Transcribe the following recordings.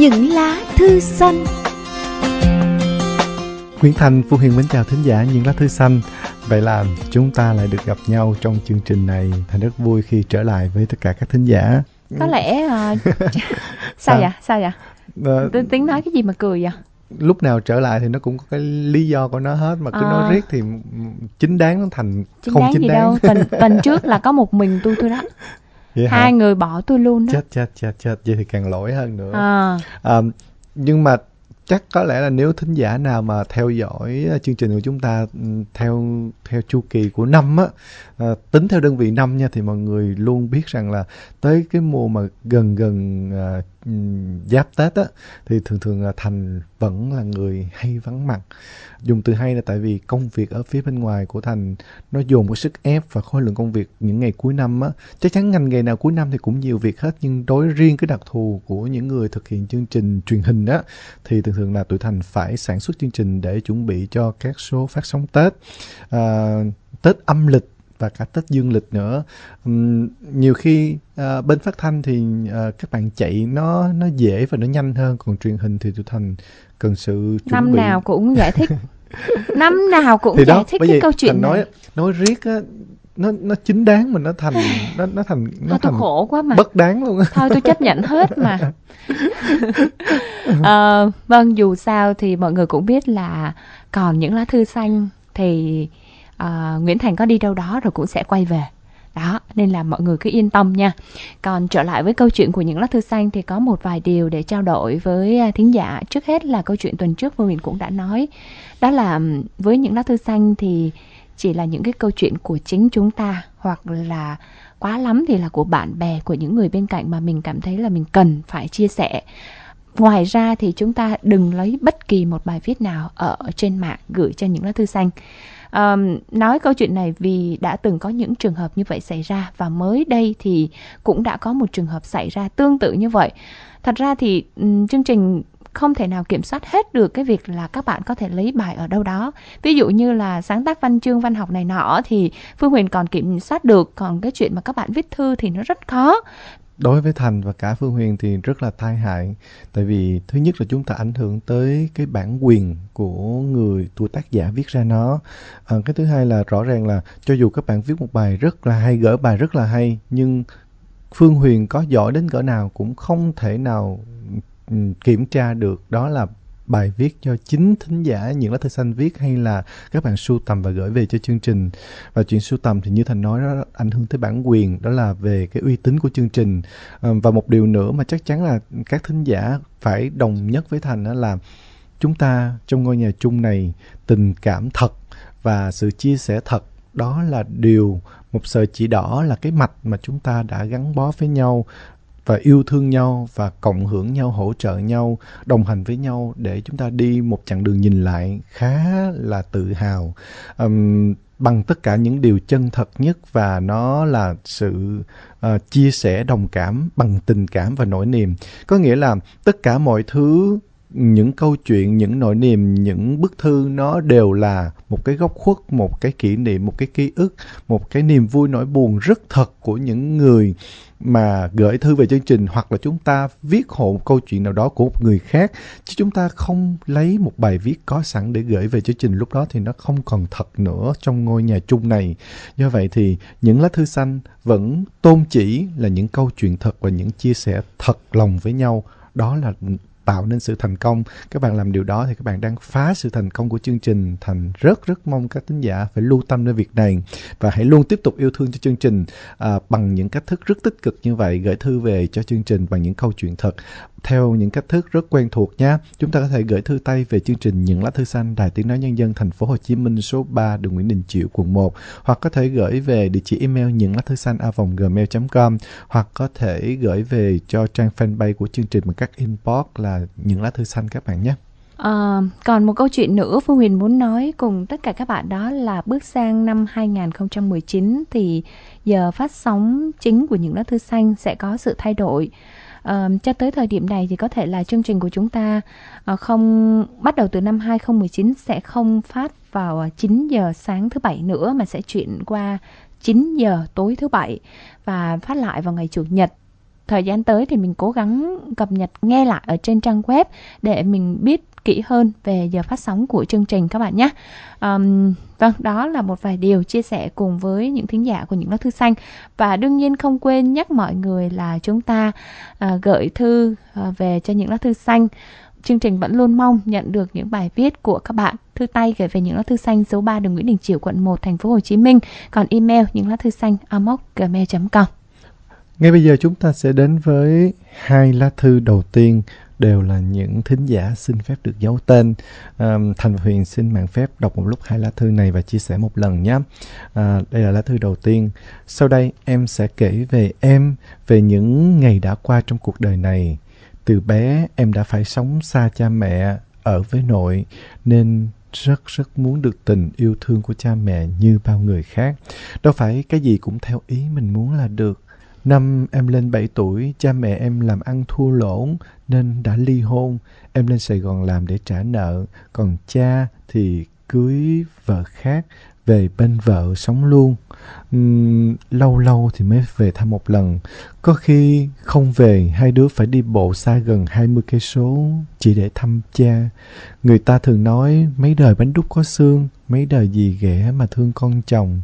những lá thư xanh. Nguyễn Thành, Phu Huyền mến chào thính giả những lá thư xanh. Vậy là chúng ta lại được gặp nhau trong chương trình này. Thành rất vui khi trở lại với tất cả các thính giả. Có lẽ Sao vậy? Tiếng nói cái gì mà cười vậy? Lúc nào trở lại thì nó cũng có cái lý do của nó hết. Mà cứ nói riết thì chính đáng nó thành chính không đáng chính gì đáng đâu. Tuần trước là có một mình tôi đó. Hai người bỏ tôi luôn đó. Chết. Vậy thì càng lỗi hơn nữa. Nhưng mà chắc có lẽ là nếu thính giả nào mà theo dõi chương trình của chúng ta theo chu kỳ của năm á, tính theo đơn vị năm nha, thì mọi người luôn biết rằng là tới cái mùa mà gần giáp Tết á, thì thường là Thành vẫn là người hay vắng mặt. Dùng từ hay là tại vì công việc ở phía bên ngoài của Thành nó dồn cái sức ép và khối lượng công việc những ngày cuối năm á. Chắc chắn ngành nghề nào cuối năm thì cũng nhiều việc hết, nhưng đối riêng cái đặc thù của những người thực hiện chương trình truyền hình á, thì thường là tụi Thành phải sản xuất chương trình để chuẩn bị cho các số phát sóng Tết, Tết âm lịch và cả Tết dương lịch nữa. Nhiều khi bên phát thanh thì các bạn chạy nó dễ và nó nhanh hơn, còn truyền hình thì tụi Thành cần sự chuẩn bị. Năm nào cũng giải thích. Năm nào cũng giải thích cái câu chuyện này. Nói riết á, nó chính đáng mà nó thành tôi khổ quá mà. Bất đáng luôn. Thôi tôi chấp nhận hết mà. Vâng, dù sao thì mọi người cũng biết là còn những lá thư xanh thì Nguyễn Thành có đi đâu đó rồi cũng sẽ quay về. Đó, nên là mọi người cứ yên tâm nha. Còn trở lại với câu chuyện của những lá thư xanh thì có một vài điều để trao đổi với thính giả. Trước hết là câu chuyện tuần trước Phương Huyền cũng đã nói. Đó là với những lá thư xanh thì chỉ là những cái câu chuyện của chính chúng ta, hoặc là quá lắm thì là của bạn bè, của những người bên cạnh mà mình cảm thấy là mình cần phải chia sẻ. Ngoài ra thì chúng ta đừng lấy bất kỳ một bài viết nào ở trên mạng gửi cho những lá thư xanh. Nói câu chuyện này vì đã từng có những trường hợp như vậy xảy ra, và mới đây thì cũng đã có một trường hợp xảy ra tương tự như vậy. Thật ra thì chương trình không thể nào kiểm soát hết được cái việc là các bạn có thể lấy bài ở đâu đó. Ví dụ như là sáng tác văn chương, văn học này nọ thì Phương Huyền còn kiểm soát được, còn cái chuyện mà các bạn viết thư thì nó rất khó. Đối với Thành và cả Phương Huyền thì rất là tai hại. Tại vì thứ nhất là chúng ta ảnh hưởng tới cái bản quyền của người của tác giả viết ra nó. Cái thứ hai là rõ ràng là cho dù các bạn viết một bài rất là hay, gỡ bài rất là hay, nhưng Phương Huyền có giỏi đến cỡ nào cũng không thể nào kiểm tra được đó là bài viết do chính thính giả những lá thư xanh viết hay là các bạn sưu tầm và gửi về cho chương trình. Và chuyện sưu tầm thì như Thành nói, nó ảnh hưởng tới bản quyền, đó là về cái uy tín của chương trình. Và một điều nữa mà chắc chắn là các thính giả phải đồng nhất với Thành, đó là chúng ta trong ngôi nhà chung này, tình cảm thật và sự chia sẻ thật, đó là điều, một sợi chỉ đỏ, là cái mạch mà chúng ta đã gắn bó với nhau và yêu thương nhau và cộng hưởng nhau, hỗ trợ nhau, đồng hành với nhau để chúng ta đi một chặng đường nhìn lại khá là tự hào, bằng tất cả những điều chân thật nhất, và nó là sự chia sẻ đồng cảm bằng tình cảm và nỗi niềm. Có nghĩa là tất cả mọi thứ, những câu chuyện, những nỗi niềm, những bức thư, nó đều là một cái góc khuất, một cái kỷ niệm, một cái ký ức, một cái niềm vui nỗi buồn rất thật của những người mà gửi thư về chương trình, hoặc là chúng ta viết hộ một câu chuyện nào đó của một người khác. Chứ chúng ta không lấy một bài viết có sẵn để gửi về chương trình, lúc đó thì nó không còn thật nữa trong ngôi nhà chung này. Do vậy thì những lá thư xanh vẫn tôn chỉ là những câu chuyện thật và những chia sẻ thật lòng với nhau. Đó là tạo nên sự thành công. Các bạn làm điều đó thì các bạn đang phá sự thành công của chương trình. Thành rất mong các thính giả phải lưu tâm đến việc này và hãy luôn tiếp tục yêu thương cho chương trình bằng những cách thức rất tích cực như vậy, gửi thư về cho chương trình bằng những câu chuyện thật theo những cách thức rất quen thuộc nha. Chúng ta có thể gửi thư tay về chương trình Những Lá Thư Xanh, Đài Tiếng Nói Nhân Dân, thành phố Hồ Chí Minh, số 3 đường Nguyễn Đình Chiểu, quận 1, hoặc có thể gửi về địa chỉ email những lá thư xanh @gmail.com, hoặc có thể gửi về cho trang fanpage của chương trình bằng các inbox là Những Lá Thư Xanh các bạn nhé. Còn một câu chuyện nữa Phương Huyền muốn nói cùng tất cả các bạn, đó là bước sang năm 2019 thì giờ phát sóng chính của Những Lá Thư Xanh sẽ có sự thay đổi. Cho tới thời điểm này thì có thể là chương trình của chúng ta không, bắt đầu từ năm 2019 sẽ không phát vào 9 giờ sáng thứ Bảy nữa, mà sẽ chuyển qua 9 giờ tối thứ Bảy và phát lại vào ngày Chủ nhật. Thời gian tới thì mình cố gắng cập nhật nghe lại ở trên trang web để mình biết kỹ hơn về giờ phát sóng của chương trình các bạn nhé. Vâng, đó là một vài điều chia sẻ cùng với những thính giả của Những Lá Thư Xanh. Và đương nhiên không quên nhắc mọi người là chúng ta gửi thư về cho Những Lá Thư Xanh. Chương trình vẫn luôn mong nhận được những bài viết của các bạn. Thư tay gửi về Những Lá Thư Xanh số 3 đường Nguyễn Đình Chiểu, quận 1, thành phố Hồ Chí Minh. Còn email những lá thư xanh @gmail.com. Ngay bây giờ chúng ta sẽ đến với hai lá thư đầu tiên, đều là những thính giả xin phép được giấu tên. Thành và Huyền xin mạn phép đọc một lúc hai lá thư này và chia sẻ một lần nhé. Đây là lá thư đầu tiên. Sau đây em sẽ kể về em, về những ngày đã qua trong cuộc đời này. Từ bé em đã phải sống xa cha mẹ, ở với nội, nên rất muốn được tình yêu thương của cha mẹ như bao người khác. Đâu phải cái gì cũng theo ý mình muốn là được. Năm em lên 7 tuổi, cha mẹ em làm ăn thua lỗ nên đã ly hôn. Em lên Sài Gòn làm để trả nợ, còn cha thì cưới vợ khác, về bên vợ sống luôn. Lâu lâu thì mới về thăm một lần. Có khi không về, hai đứa phải đi bộ xa gần 20 cây số chỉ để thăm cha. Người ta thường nói mấy đời bánh đúc có xương, mấy đời gì ghẻ mà thương con chồng.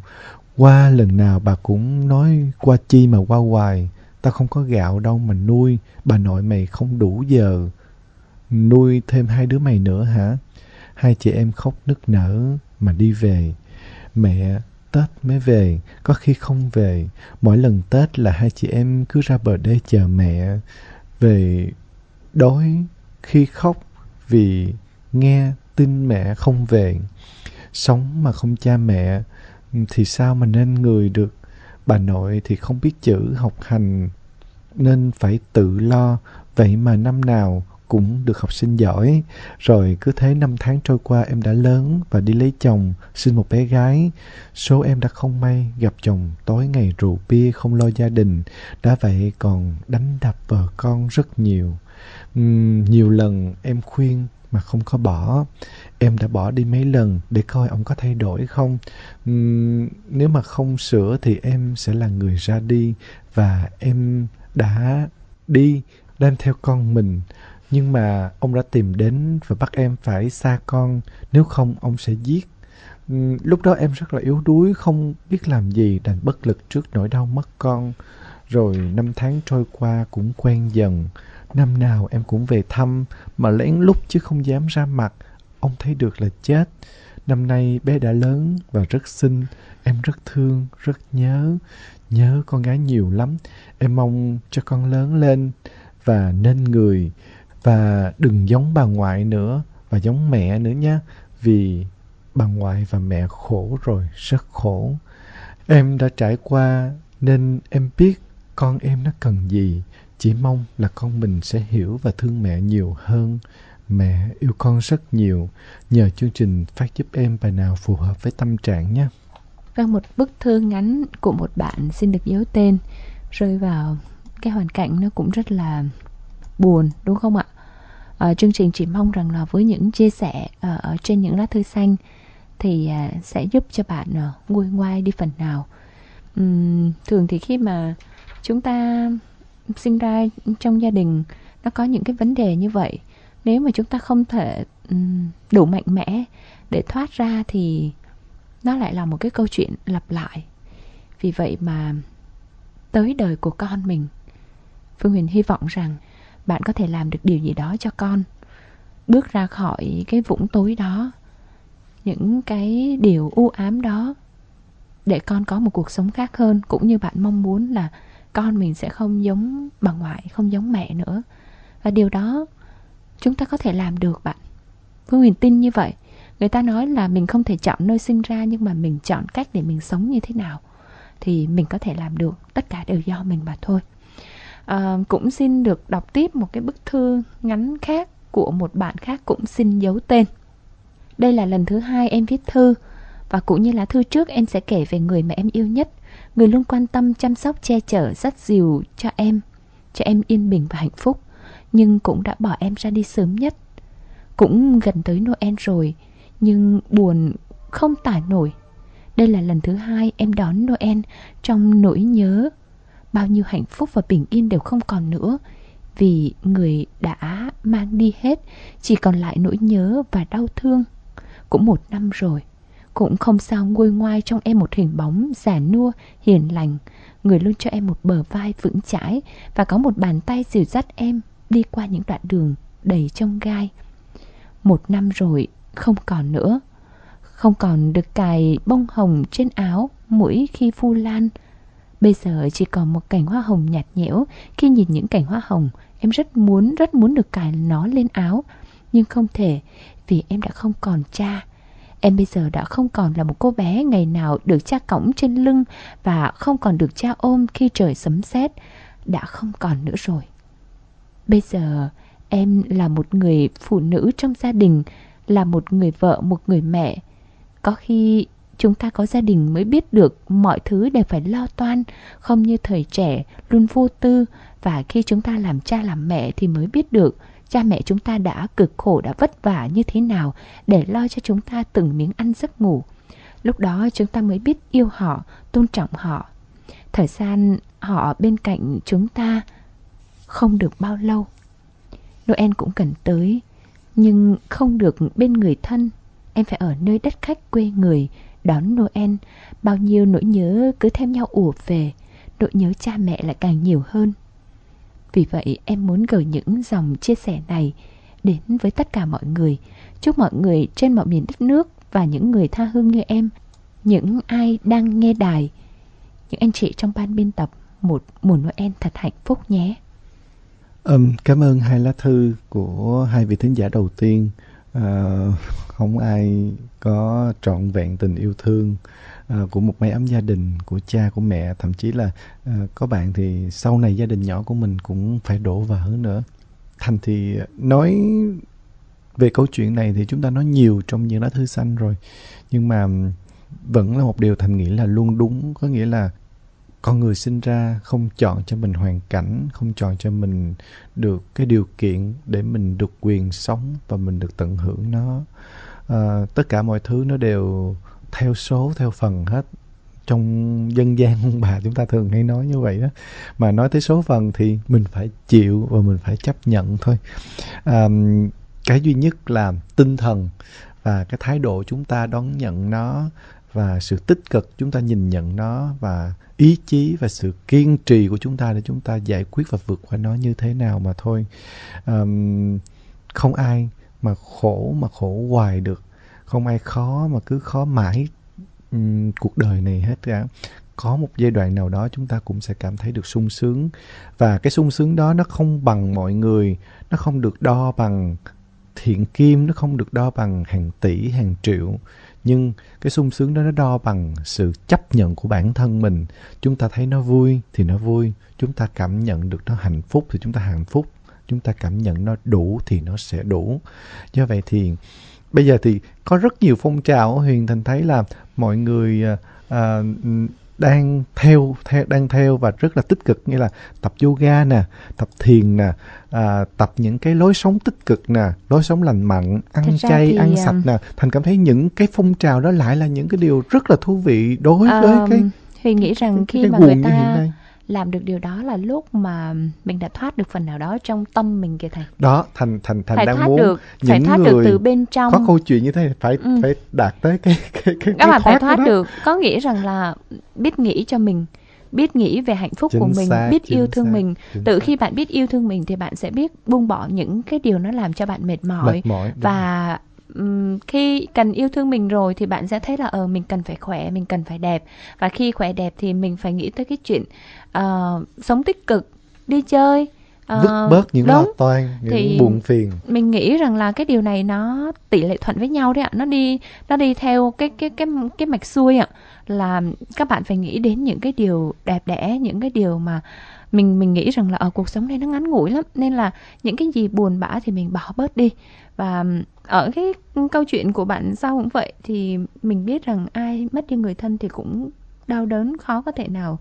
Qua lần nào bà cũng nói qua chi mà qua hoài. Tao không có gạo đâu mà nuôi, bà nội mày không đủ giờ. Nuôi thêm hai đứa mày nữa hả? Hai chị em khóc nức nở mà đi về. Mẹ Tết mới về, có khi không về. Mỗi lần Tết là hai chị em cứ ra bờ đê chờ mẹ. Về đói khi khóc vì nghe tin mẹ không về. Sống mà không cha mẹ thì sao mà nên người được. Bà nội thì không biết chữ học hành nên phải tự lo. Vậy mà năm nào cũng được học sinh giỏi. Rồi cứ thế năm tháng trôi qua, em đã lớn và đi lấy chồng, sinh một bé gái. Số em đã không may gặp chồng tối ngày rượu bia, không lo gia đình, đã vậy còn đánh đập vợ con rất nhiều. Nhiều lần em khuyên mà không có bỏ. Em đã bỏ đi mấy lần để coi ông có thay đổi không. Nếu mà không sửa thì em sẽ là người ra đi. Và em đã đi đem theo con mình. Nhưng mà ông đã tìm đến và bắt em phải xa con. Nếu không ông sẽ giết. Lúc đó em rất là yếu đuối, không biết làm gì, đành bất lực trước nỗi đau mất con. Rồi năm tháng trôi qua cũng quen dần. Năm nào em cũng về thăm mà lén lút chứ không dám ra mặt. Ông thấy được là chết. Năm nay bé đã lớn và rất xinh. Em rất thương, rất nhớ con gái nhiều lắm. Em mong cho con lớn lên và nên người, và đừng giống bà ngoại nữa và giống mẹ nữa nhé. Vì bà ngoại và mẹ khổ rồi, rất khổ. Em đã trải qua nên em biết con em nó cần gì. Chỉ mong là con mình sẽ hiểu và thương mẹ nhiều hơn. Mẹ yêu con rất nhiều. Nhờ chương trình phát giúp em bài nào phù hợp với tâm trạng nhé. Vâng, một bức thư ngắn của một bạn xin được giấu tên, rơi vào cái hoàn cảnh nó cũng rất là buồn, đúng không ạ? Chương trình chỉ mong rằng là với những chia sẻ ở trên Những Lá Thư Xanh thì sẽ giúp cho bạn nguôi ngoai đi phần nào. Thường thì khi mà chúng ta sinh ra trong gia đình nó có những cái vấn đề như vậy, nếu mà chúng ta không thể đủ mạnh mẽ để thoát ra thì nó lại là một cái câu chuyện lặp lại. Vì vậy mà tới đời của con mình, Phương Huyền hy vọng rằng bạn có thể làm được điều gì đó cho con bước ra khỏi cái vũng tối đó, những cái điều u ám đó, để con có một cuộc sống khác hơn. Cũng như bạn mong muốn là con mình sẽ không giống bà ngoại, không giống mẹ nữa. Và điều đó chúng ta có thể làm được bạn. Phương Huyền tin như vậy. Người ta nói là mình không thể chọn nơi sinh ra, nhưng mà mình chọn cách để mình sống như thế nào thì mình có thể làm được. Tất cả đều do mình mà thôi. Cũng xin được đọc tiếp một cái bức thư ngắn khác của một bạn khác cũng xin giấu tên. Đây là lần thứ 2 em viết thư. Và cũng như lá thư trước, em sẽ kể về người mà em yêu nhất. Người luôn quan tâm, chăm sóc, che chở, dắt dìu cho em yên bình và hạnh phúc, nhưng cũng đã bỏ em ra đi sớm nhất. Cũng gần tới Noel rồi, nhưng buồn không tả nổi. Đây là lần thứ 2 em đón Noel trong nỗi nhớ, bao nhiêu hạnh phúc và bình yên đều không còn nữa, vì người đã mang đi hết, chỉ còn lại nỗi nhớ và đau thương. Cũng 1 năm rồi, cũng không sao nguôi ngoai trong em một hình bóng già nua, hiền lành. Người luôn cho em một bờ vai vững chãi và có một bàn tay dìu dắt em đi qua những đoạn đường đầy chông gai. 1 năm rồi, không còn nữa. Không còn được cài bông hồng trên áo mỗi khi vu lan. Bây giờ chỉ còn một cành hoa hồng nhạt nhẽo. Khi nhìn những cành hoa hồng, em rất muốn được cài nó lên áo. Nhưng không thể, vì em đã không còn cha. Em bây giờ đã không còn là một cô bé ngày nào được cha cõng trên lưng và không còn được cha ôm khi trời sấm sét. Đã không còn nữa rồi. Bây giờ em là một người phụ nữ trong gia đình, là một người vợ, một người mẹ. Có khi chúng ta có gia đình mới biết được mọi thứ đều phải lo toan, không như thời trẻ, luôn vô tư. Và khi chúng ta làm cha làm mẹ thì mới biết được cha mẹ chúng ta đã cực khổ, đã vất vả như thế nào để lo cho chúng ta từng miếng ăn giấc ngủ. Lúc đó chúng ta mới biết yêu họ, tôn trọng họ. Thời gian họ bên cạnh chúng ta không được bao lâu. Noel cũng gần tới, nhưng không được bên người thân. Em phải ở nơi đất khách quê người đón Noel. Bao nhiêu nỗi nhớ cứ thêm nhau ùa về, nỗi nhớ cha mẹ lại càng nhiều hơn. Vì vậy em muốn gửi những dòng chia sẻ này đến với tất cả mọi người. Chúc mọi người trên mọi miền đất nước và những người tha hương như em, những ai đang nghe đài, những anh chị trong ban biên tập một mùa Noel thật hạnh phúc nhé. Cảm ơn 2 lá thư của 2 vị thính giả đầu tiên. Không ai có trọn vẹn tình yêu thương của một mái ấm gia đình, của cha, của mẹ. Thậm chí là có bạn thì sau này gia đình nhỏ của mình cũng phải đổ vỡ nữa. Thành thì nói về câu chuyện này thì chúng ta nói nhiều trong những lá thư xanh rồi. Nhưng mà vẫn là một điều Thành nghĩ là luôn đúng. Có nghĩa là con người sinh ra không chọn cho mình hoàn cảnh, không chọn cho mình được cái điều kiện để mình được quyền sống và mình được tận hưởng nó. Tất cả mọi thứ nó đều theo số, theo phần hết. Trong dân gian ông bà chúng ta thường hay nói như vậy đó. Mà nói tới số phần thì mình phải chịu và mình phải chấp nhận thôi. Cái duy nhất là tinh thần và cái thái độ chúng ta đón nhận nó, và sự tích cực chúng ta nhìn nhận nó, và ý chí và sự kiên trì của chúng ta để chúng ta giải quyết và vượt qua nó như thế nào mà thôi. Không ai mà khổ hoài được. Không ai khó mà cứ khó mãi cuộc đời này hết cả. Có một giai đoạn nào đó chúng ta cũng sẽ cảm thấy được sung sướng. Và cái sung sướng đó nó không bằng mọi người. Nó không được đo bằng thiện kim. Nó không được đo bằng hàng tỷ, hàng triệu. Nhưng cái sung sướng đó nó đo bằng sự chấp nhận của bản thân mình. Chúng ta thấy nó vui thì nó vui. Chúng ta cảm nhận được nó hạnh phúc thì chúng ta hạnh phúc. Chúng ta cảm nhận nó đủ thì nó sẽ đủ. Do vậy thì bây giờ thì có rất nhiều phong trào. Huyền Thành thấy là mọi người đang theo và rất là tích cực. Nghĩa là tập yoga nè, tập thiền nè, tập những cái lối sống tích cực nè, lối sống lành mạnh, ăn chay, thì ăn sạch nè. Thành cảm thấy những cái phong trào đó lại là những cái điều rất là thú vị đối với cái... Huyền nghĩ rằng khi mà người ta làm được điều đó là lúc mà mình đã thoát được phần nào đó trong tâm mình kìa thầy. Đó, Thành đang muốn được, những phải thoát người được từ bên trong. Có câu chuyện như thế phải đạt tới cái thoát đó. Được, có nghĩa rằng là biết nghĩ cho mình, biết nghĩ về hạnh phúc của mình, biết yêu thương mình. Tự khi bạn biết yêu thương mình thì bạn sẽ biết buông bỏ những cái điều nó làm cho bạn mệt mỏi và khi cần yêu thương mình rồi thì bạn sẽ thấy là mình cần phải khỏe, mình cần phải đẹp. Và khi khỏe đẹp thì mình phải nghĩ tới cái chuyện sống tích cực, đi chơi, vứt bớt những lo toan, những buồn phiền. Mình nghĩ rằng là cái điều này nó tỷ lệ thuận với nhau đấy ạ. Nó đi theo cái mạch xuôi ạ. Là các bạn phải nghĩ đến những cái điều đẹp đẽ, những cái điều mà mình nghĩ rằng là cuộc sống này nó ngắn ngủi lắm, nên là những cái gì buồn bã thì mình bỏ bớt đi. Và ở cái câu chuyện của bạn sau cũng vậy, thì mình biết rằng ai mất đi người thân thì cũng đau đớn, khó có thể nào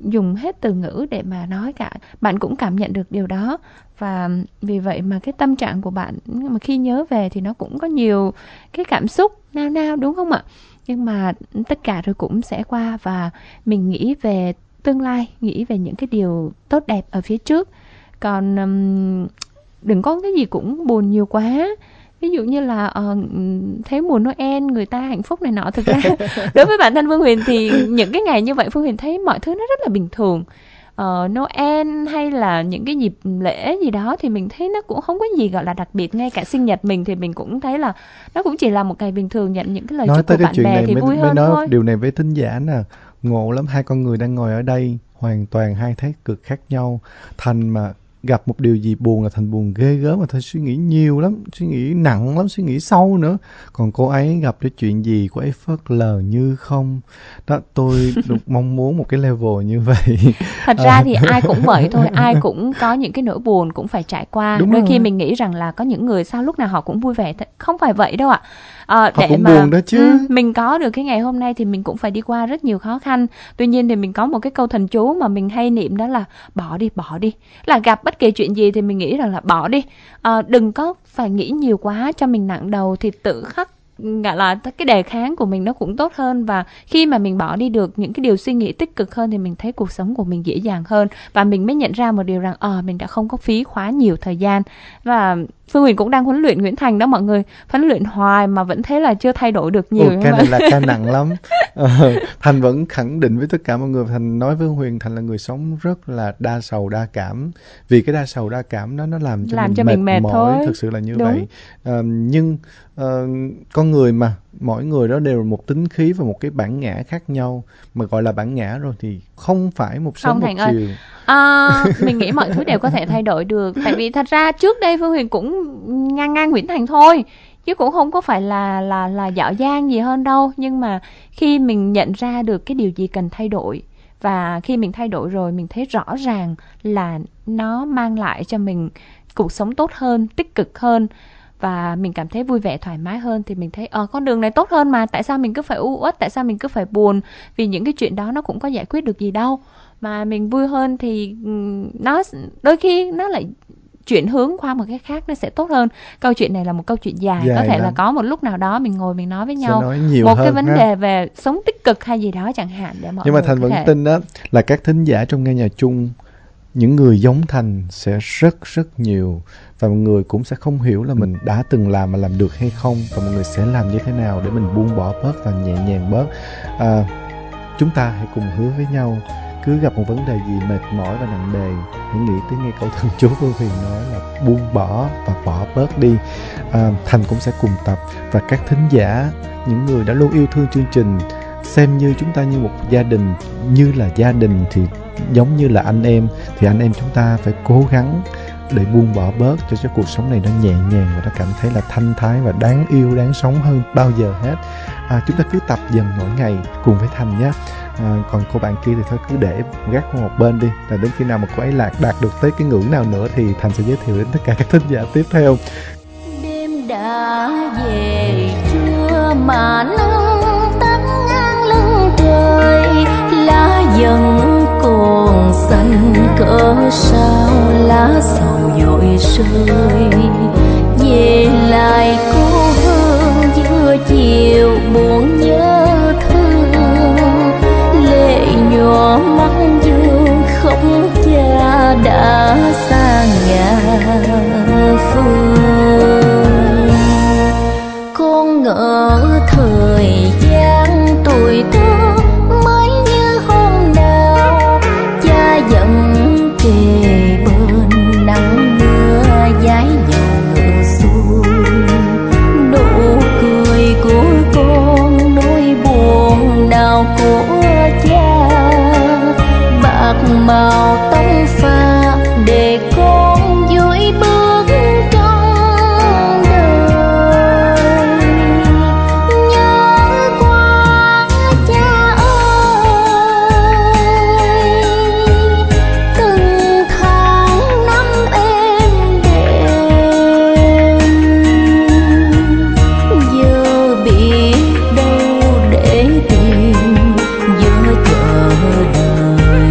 dùng hết từ ngữ để mà nói cả. Bạn cũng cảm nhận được điều đó, và vì vậy mà cái tâm trạng của bạn mà khi nhớ về thì nó cũng có nhiều cái cảm xúc nao đúng không ạ? Nhưng mà tất cả rồi cũng sẽ qua, và mình nghĩ về tương lai, nghĩ về những cái điều tốt đẹp ở phía trước. Còn đừng có cái gì cũng buồn nhiều quá. Ví dụ như là thấy mùa Noel người ta hạnh phúc này nọ. Thực ra đối với bản thân Phương Huyền thì những cái ngày như vậy Phương Huyền thấy mọi thứ nó rất là bình thường. Noel hay là những cái dịp lễ gì đó thì mình thấy nó cũng không có gì gọi là đặc biệt. Ngay cả sinh nhật mình thì mình cũng thấy là nó cũng chỉ là một ngày bình thường, nhận những cái lời chúc của bạn bè thì vui hơn thôi. Điều này với thính giả nè, ngộ lắm, hai con người đang ngồi ở đây hoàn toàn hai thái cực khác nhau. Thành mà gặp một điều gì buồn là Thành buồn ghê gớm mà Thành suy nghĩ nhiều lắm, suy nghĩ nặng lắm, suy nghĩ sâu nữa. Còn cô ấy gặp cái chuyện gì cô ấy phớt lờ như không. Đó, tôi được mong muốn một cái level như vậy. Thật ra thì ai cũng vậy thôi, ai cũng có những cái nỗi buồn cũng phải trải qua. Đúng. Đôi rồi. Khi mình nghĩ rằng là có những người sao lúc nào họ cũng vui vẻ, không phải vậy đâu ạ. Họ để cũng mà buồn đó chứ. Mình có được cái ngày hôm nay thì mình cũng phải đi qua rất nhiều khó khăn. Tuy nhiên thì mình có một cái câu thần chú mà mình hay niệm, đó là bỏ đi, là gặp bất kỳ chuyện gì thì mình nghĩ rằng là bỏ đi, đừng có phải nghĩ nhiều quá cho mình nặng đầu, thì tự khắc gọi là cái đề kháng của mình nó cũng tốt hơn. Và khi mà mình bỏ đi được những cái điều suy nghĩ tích cực hơn thì mình thấy cuộc sống của mình dễ dàng hơn, và mình mới nhận ra một điều rằng mình đã không có phí quá nhiều thời gian. Và Phương Huyền cũng đang huấn luyện Nguyễn Thành đó mọi người, huấn luyện hoài mà vẫn thấy là chưa thay đổi được nhiều. Cái này là ca nặng lắm. Thành vẫn khẳng định với tất cả mọi người, Thành nói với Huyền, Thành là người sống rất là đa sầu đa cảm, vì cái đa sầu đa cảm đó nó làm cho mình mệt mỏi. Thực sự là như đúng. Vậy nhưng con người mà mỗi người đó đều một tính khí và một cái bản ngã khác nhau, mà gọi là bản ngã rồi thì không phải một sớm một chiều. Mình nghĩ mọi thứ đều có thể thay đổi được, tại vì thật ra trước đây Phương Huyền cũng ngang Nguyễn Thành thôi, chứ cũng không có phải là dạo dang gì hơn đâu. Nhưng mà khi mình nhận ra được cái điều gì cần thay đổi, và khi mình thay đổi rồi mình thấy rõ ràng là nó mang lại cho mình cuộc sống tốt hơn, tích cực hơn, và mình cảm thấy vui vẻ thoải mái hơn, thì mình thấy con đường này tốt hơn mà, tại sao mình cứ phải u uất, tại sao mình cứ phải buồn, vì những cái chuyện đó nó cũng có giải quyết được gì đâu. Mà mình vui hơn thì nó đôi khi nó lại chuyển hướng qua một cái khác, nó sẽ tốt hơn. Câu chuyện này là một câu chuyện dài có thể lắm. Là có một lúc nào đó mình ngồi mình nói với nhau nói một cái vấn đề về sống tích cực hay gì đó chẳng hạn, để mọi nhưng người mà Thành vẫn tin đó là các thính giả trong Nghe Nhà Chung, những người giống Thành sẽ rất rất nhiều, và mọi người cũng sẽ không hiểu là mình đã từng làm mà làm được hay không, và mọi người sẽ làm như thế nào để mình buông bỏ bớt và nhẹ nhàng bớt. Chúng ta hãy cùng hứa với nhau, cứ gặp một vấn đề gì mệt mỏi và nặng nề, hãy nghĩ tới nghe câu thần chú Phương Huyền nói là buông bỏ và bỏ bớt đi. Thành cũng sẽ cùng tập, và các thính giả, những người đã luôn yêu thương chương trình, xem như chúng ta như một gia đình, như là gia đình thì giống như là anh em, thì anh em chúng ta phải cố gắng để buông bỏ bớt cho cuộc sống này nó nhẹ nhàng, và nó cảm thấy là thanh thái và đáng yêu, đáng sống hơn bao giờ hết. Chúng ta cứ tập dần mỗi ngày cùng với Thành nhé. Còn cô bạn kia thì thôi cứ để gác qua một bên đi, là đến khi nào mà cô ấy đạt được tới cái ngưỡng nào nữa thì Thành sẽ giới thiệu đến tất cả các thính giả tiếp theo. Đêm đã về trưa mà nắng tắt ngang lưng trời, lá dần còn xanh cỡ sao lá sầu dội rơi, về lại cố hương giữa chiều buồn nhớ thương, lệ nhỏ mắt dương không cha đã xa nhà phương. Con ngỡ thời gian tuổi thơ màu tóc pha để con vui bước trong đời, nhớ quá cha ơi, từng tháng năm êm đềm giờ biết đâu để tìm giữa chợ đời.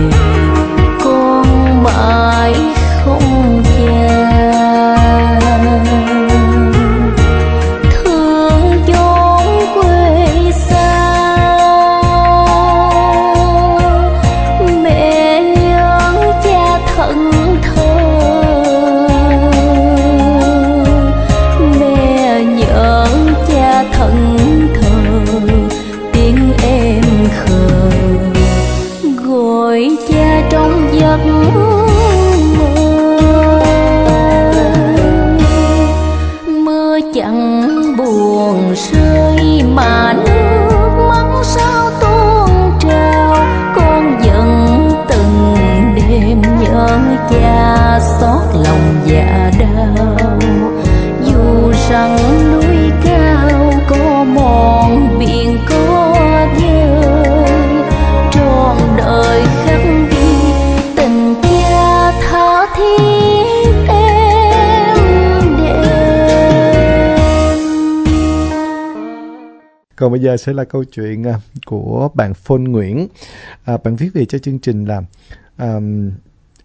gọi cha trong giấc mơ. Mưa chẳng buồn rơi mà nước mắt sao tuôn trào, con vẫn từng đêm nhớ cha xót lòng dạ đau. Dù rằng núi cao có mòn biển có Còn bây giờ sẽ là câu chuyện của bạn Phong Nguyễn. Bạn viết về cho chương trình là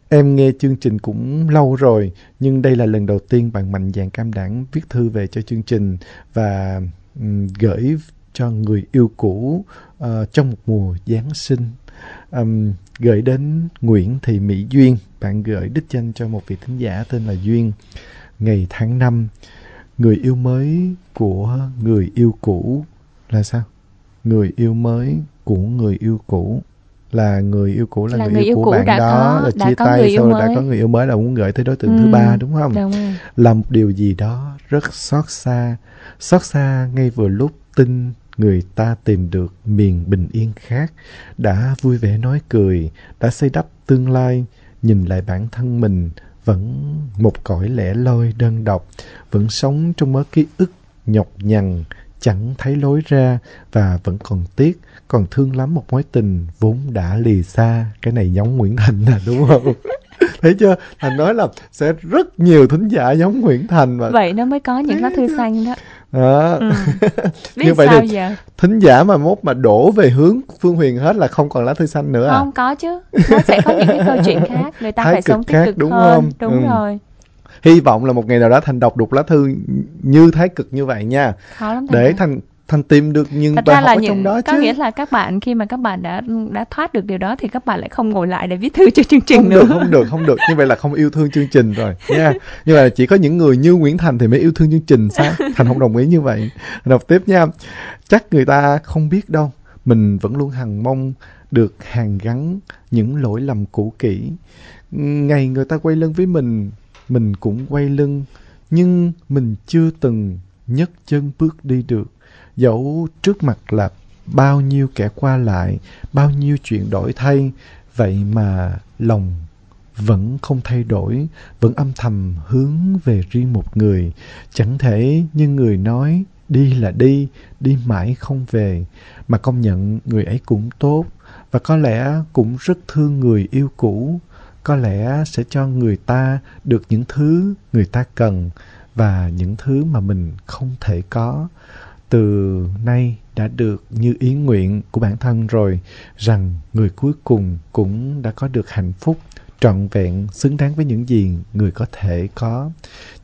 em nghe chương trình cũng lâu rồi, nhưng đây là lần đầu tiên bạn mạnh dạn cam đảm viết thư về cho chương trình và gửi cho người yêu cũ trong một mùa Giáng sinh. Gửi đến Nguyễn Thị Mỹ Duyên. Bạn gửi đích danh cho một vị thính giả tên là Duyên. Ngày tháng 5, người yêu mới của người yêu cũ là sao? Người yêu mới của người yêu cũ là người yêu cũ là người yêu cũ bạn đó, là chia tay sau đã có người yêu mới, là muốn gửi tới đối tượng thứ ba, đúng không? Đúng. Là một điều gì đó rất xót xa ngay vừa lúc tin người ta tìm được miền bình yên khác, đã vui vẻ nói cười, đã xây đắp tương lai, nhìn lại bản thân mình vẫn một cõi lẻ loi đơn độc, vẫn sống trong mớ ký ức nhọc nhằn, chẳng thấy lối ra và vẫn còn tiếc, còn thương lắm một mối tình vốn đã lìa xa. Cái này giống Nguyễn Thành là đúng không? Thấy chưa? Thành nói là sẽ rất nhiều thính giả giống Nguyễn Thành mà. Vậy nó mới có những lá thư xanh đó. Như vậy thì giờ thính giả mà mốt mà đổ về hướng Phương Huyền hết là không còn lá thư xanh nữa à? Không có chứ. Nó sẽ có những cái câu chuyện khác. Người ta phải sống tích cực đúng hơn. Không? Đúng rồi. Hy vọng là một ngày nào đó Thành đọc được lá thư như thái cực như vậy nha. Khó lắm Thành. Để Thành tìm được những bài học ở trong đó chứ. Có nghĩa là các bạn khi mà các bạn đã thoát được điều đó thì các bạn lại không ngồi lại để viết thư cho chương trình nữa. Không được. Như vậy là không yêu thương chương trình rồi nha. Như vậy là chỉ có những người như Nguyễn Thành thì mới yêu thương chương trình sao? Thành không đồng ý như vậy. Đọc tiếp nha. Chắc người ta không biết đâu. Mình vẫn luôn hằng mong được hàn gắn những lỗi lầm cũ kỹ. Ngày người ta quay lưng với mình cũng quay lưng, nhưng mình chưa từng nhấc chân bước đi được. Dẫu trước mặt là bao nhiêu kẻ qua lại, bao nhiêu chuyện đổi thay, vậy mà lòng vẫn không thay đổi, vẫn âm thầm hướng về riêng một người. Chẳng thể như người nói, đi là đi, đi mãi không về. Mà công nhận người ấy cũng tốt, và có lẽ cũng rất thương người yêu cũ. Có lẽ sẽ cho người ta được những thứ người ta cần và những thứ mà mình không thể có. Từ nay đã được như ý nguyện của bản thân rồi, rằng người cuối cùng cũng đã có được hạnh phúc trọn vẹn, xứng đáng với những gì người có thể có.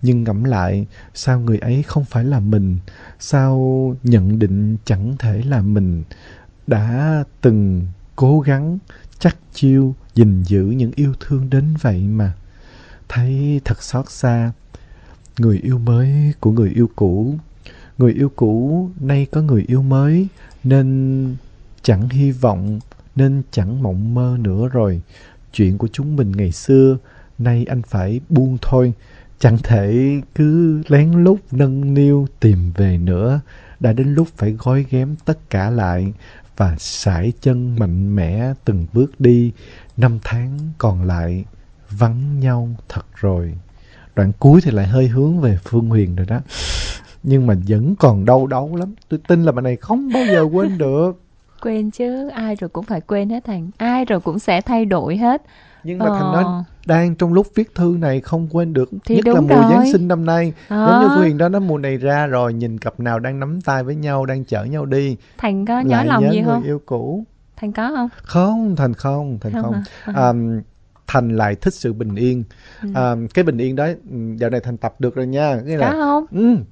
Nhưng ngẫm lại, sao người ấy không phải là mình? Sao nhận định chẳng thể là mình? Đã từng cố gắng chắc chiêu gìn giữ những yêu thương đến vậy mà. Thấy thật xót xa. Người yêu mới của người yêu cũ. Người yêu cũ nay có người yêu mới, nên chẳng hy vọng, nên chẳng mộng mơ nữa rồi. Chuyện của chúng mình ngày xưa, nay anh phải buông thôi. Chẳng thể cứ lén lút nâng niu tìm về nữa. Đã đến lúc phải gói ghém tất cả lại và sải chân mạnh mẽ từng bước đi. 5 tháng còn lại vắng nhau thật rồi. Đoạn cuối thì lại hơi hướng về Phương Huyền rồi đó. Nhưng mà vẫn còn đau đớn lắm. Tôi tin là bạn này không bao giờ quên được. Quên chứ, ai rồi cũng phải quên hết Thành. Ai rồi cũng sẽ thay đổi hết. Nhưng mà Thành nói đang trong lúc viết thư này không quên được. Thì nhất là mùa rồi. Giáng sinh năm nay. Giống như Huyền đó, nó mùa này ra rồi, nhìn cặp nào đang nắm tay với nhau, đang chở nhau đi. Thành có nhớ lòng gì không? Người yêu cũ. Thành có không? Không, Thành không. Thành không. Thành lại thích sự bình yên. Cái bình yên đó dạo này Thành tập được rồi nha. Nghĩa là, không?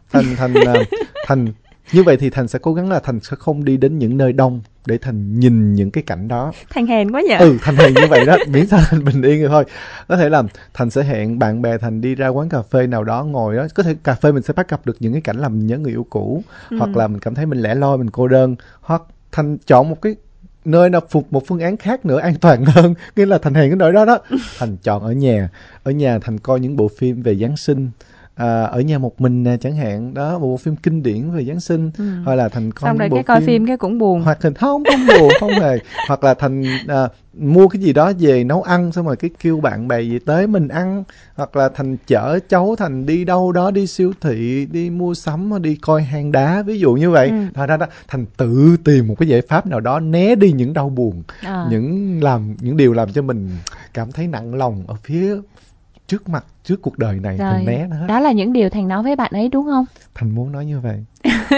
Thành như vậy thì Thành sẽ cố gắng là Thành sẽ không đi đến những nơi đông để Thành nhìn những cái cảnh đó. Thành hèn quá nhỉ? Thành hèn như vậy đó. Miễn sao Thành bình yên rồi thôi. Có thể là Thành sẽ hẹn bạn bè Thành đi ra quán cà phê nào đó ngồi đó. Có thể cà phê mình sẽ bắt gặp được những cái cảnh làm mình nhớ người yêu cũ. Hoặc là mình cảm thấy mình lẻ loi, mình cô đơn. Hoặc Thành chọn một cái nơi nào phục một phương án khác nữa an toàn hơn. Nghĩa là Thành hẹn cái nỗi đó đó. Thành chọn ở nhà. Ở nhà Thành coi những bộ phim về Giáng sinh. À, ở nhà một mình nè chẳng hạn đó, một bộ phim kinh điển về Giáng sinh, hoặc là Thành coi xong rồi cái coi phim cái cũng buồn, hoặc Thành không buồn không hề, hoặc là Thành mua cái gì đó về nấu ăn xong rồi cái kêu bạn bè gì tới mình ăn, hoặc là Thành chở cháu Thành đi đâu đó, đi siêu thị, đi mua sắm, đi coi hang đá ví dụ như vậy. Thành ra đó Thành tự tìm một cái giải pháp nào đó né đi những đau buồn, những điều làm cho mình cảm thấy nặng lòng ở phía trước mặt, trước cuộc đời này. Rồi, Thành né nó hết. Đó là những điều Thành nói với bạn ấy đúng không? Thành muốn nói như vậy.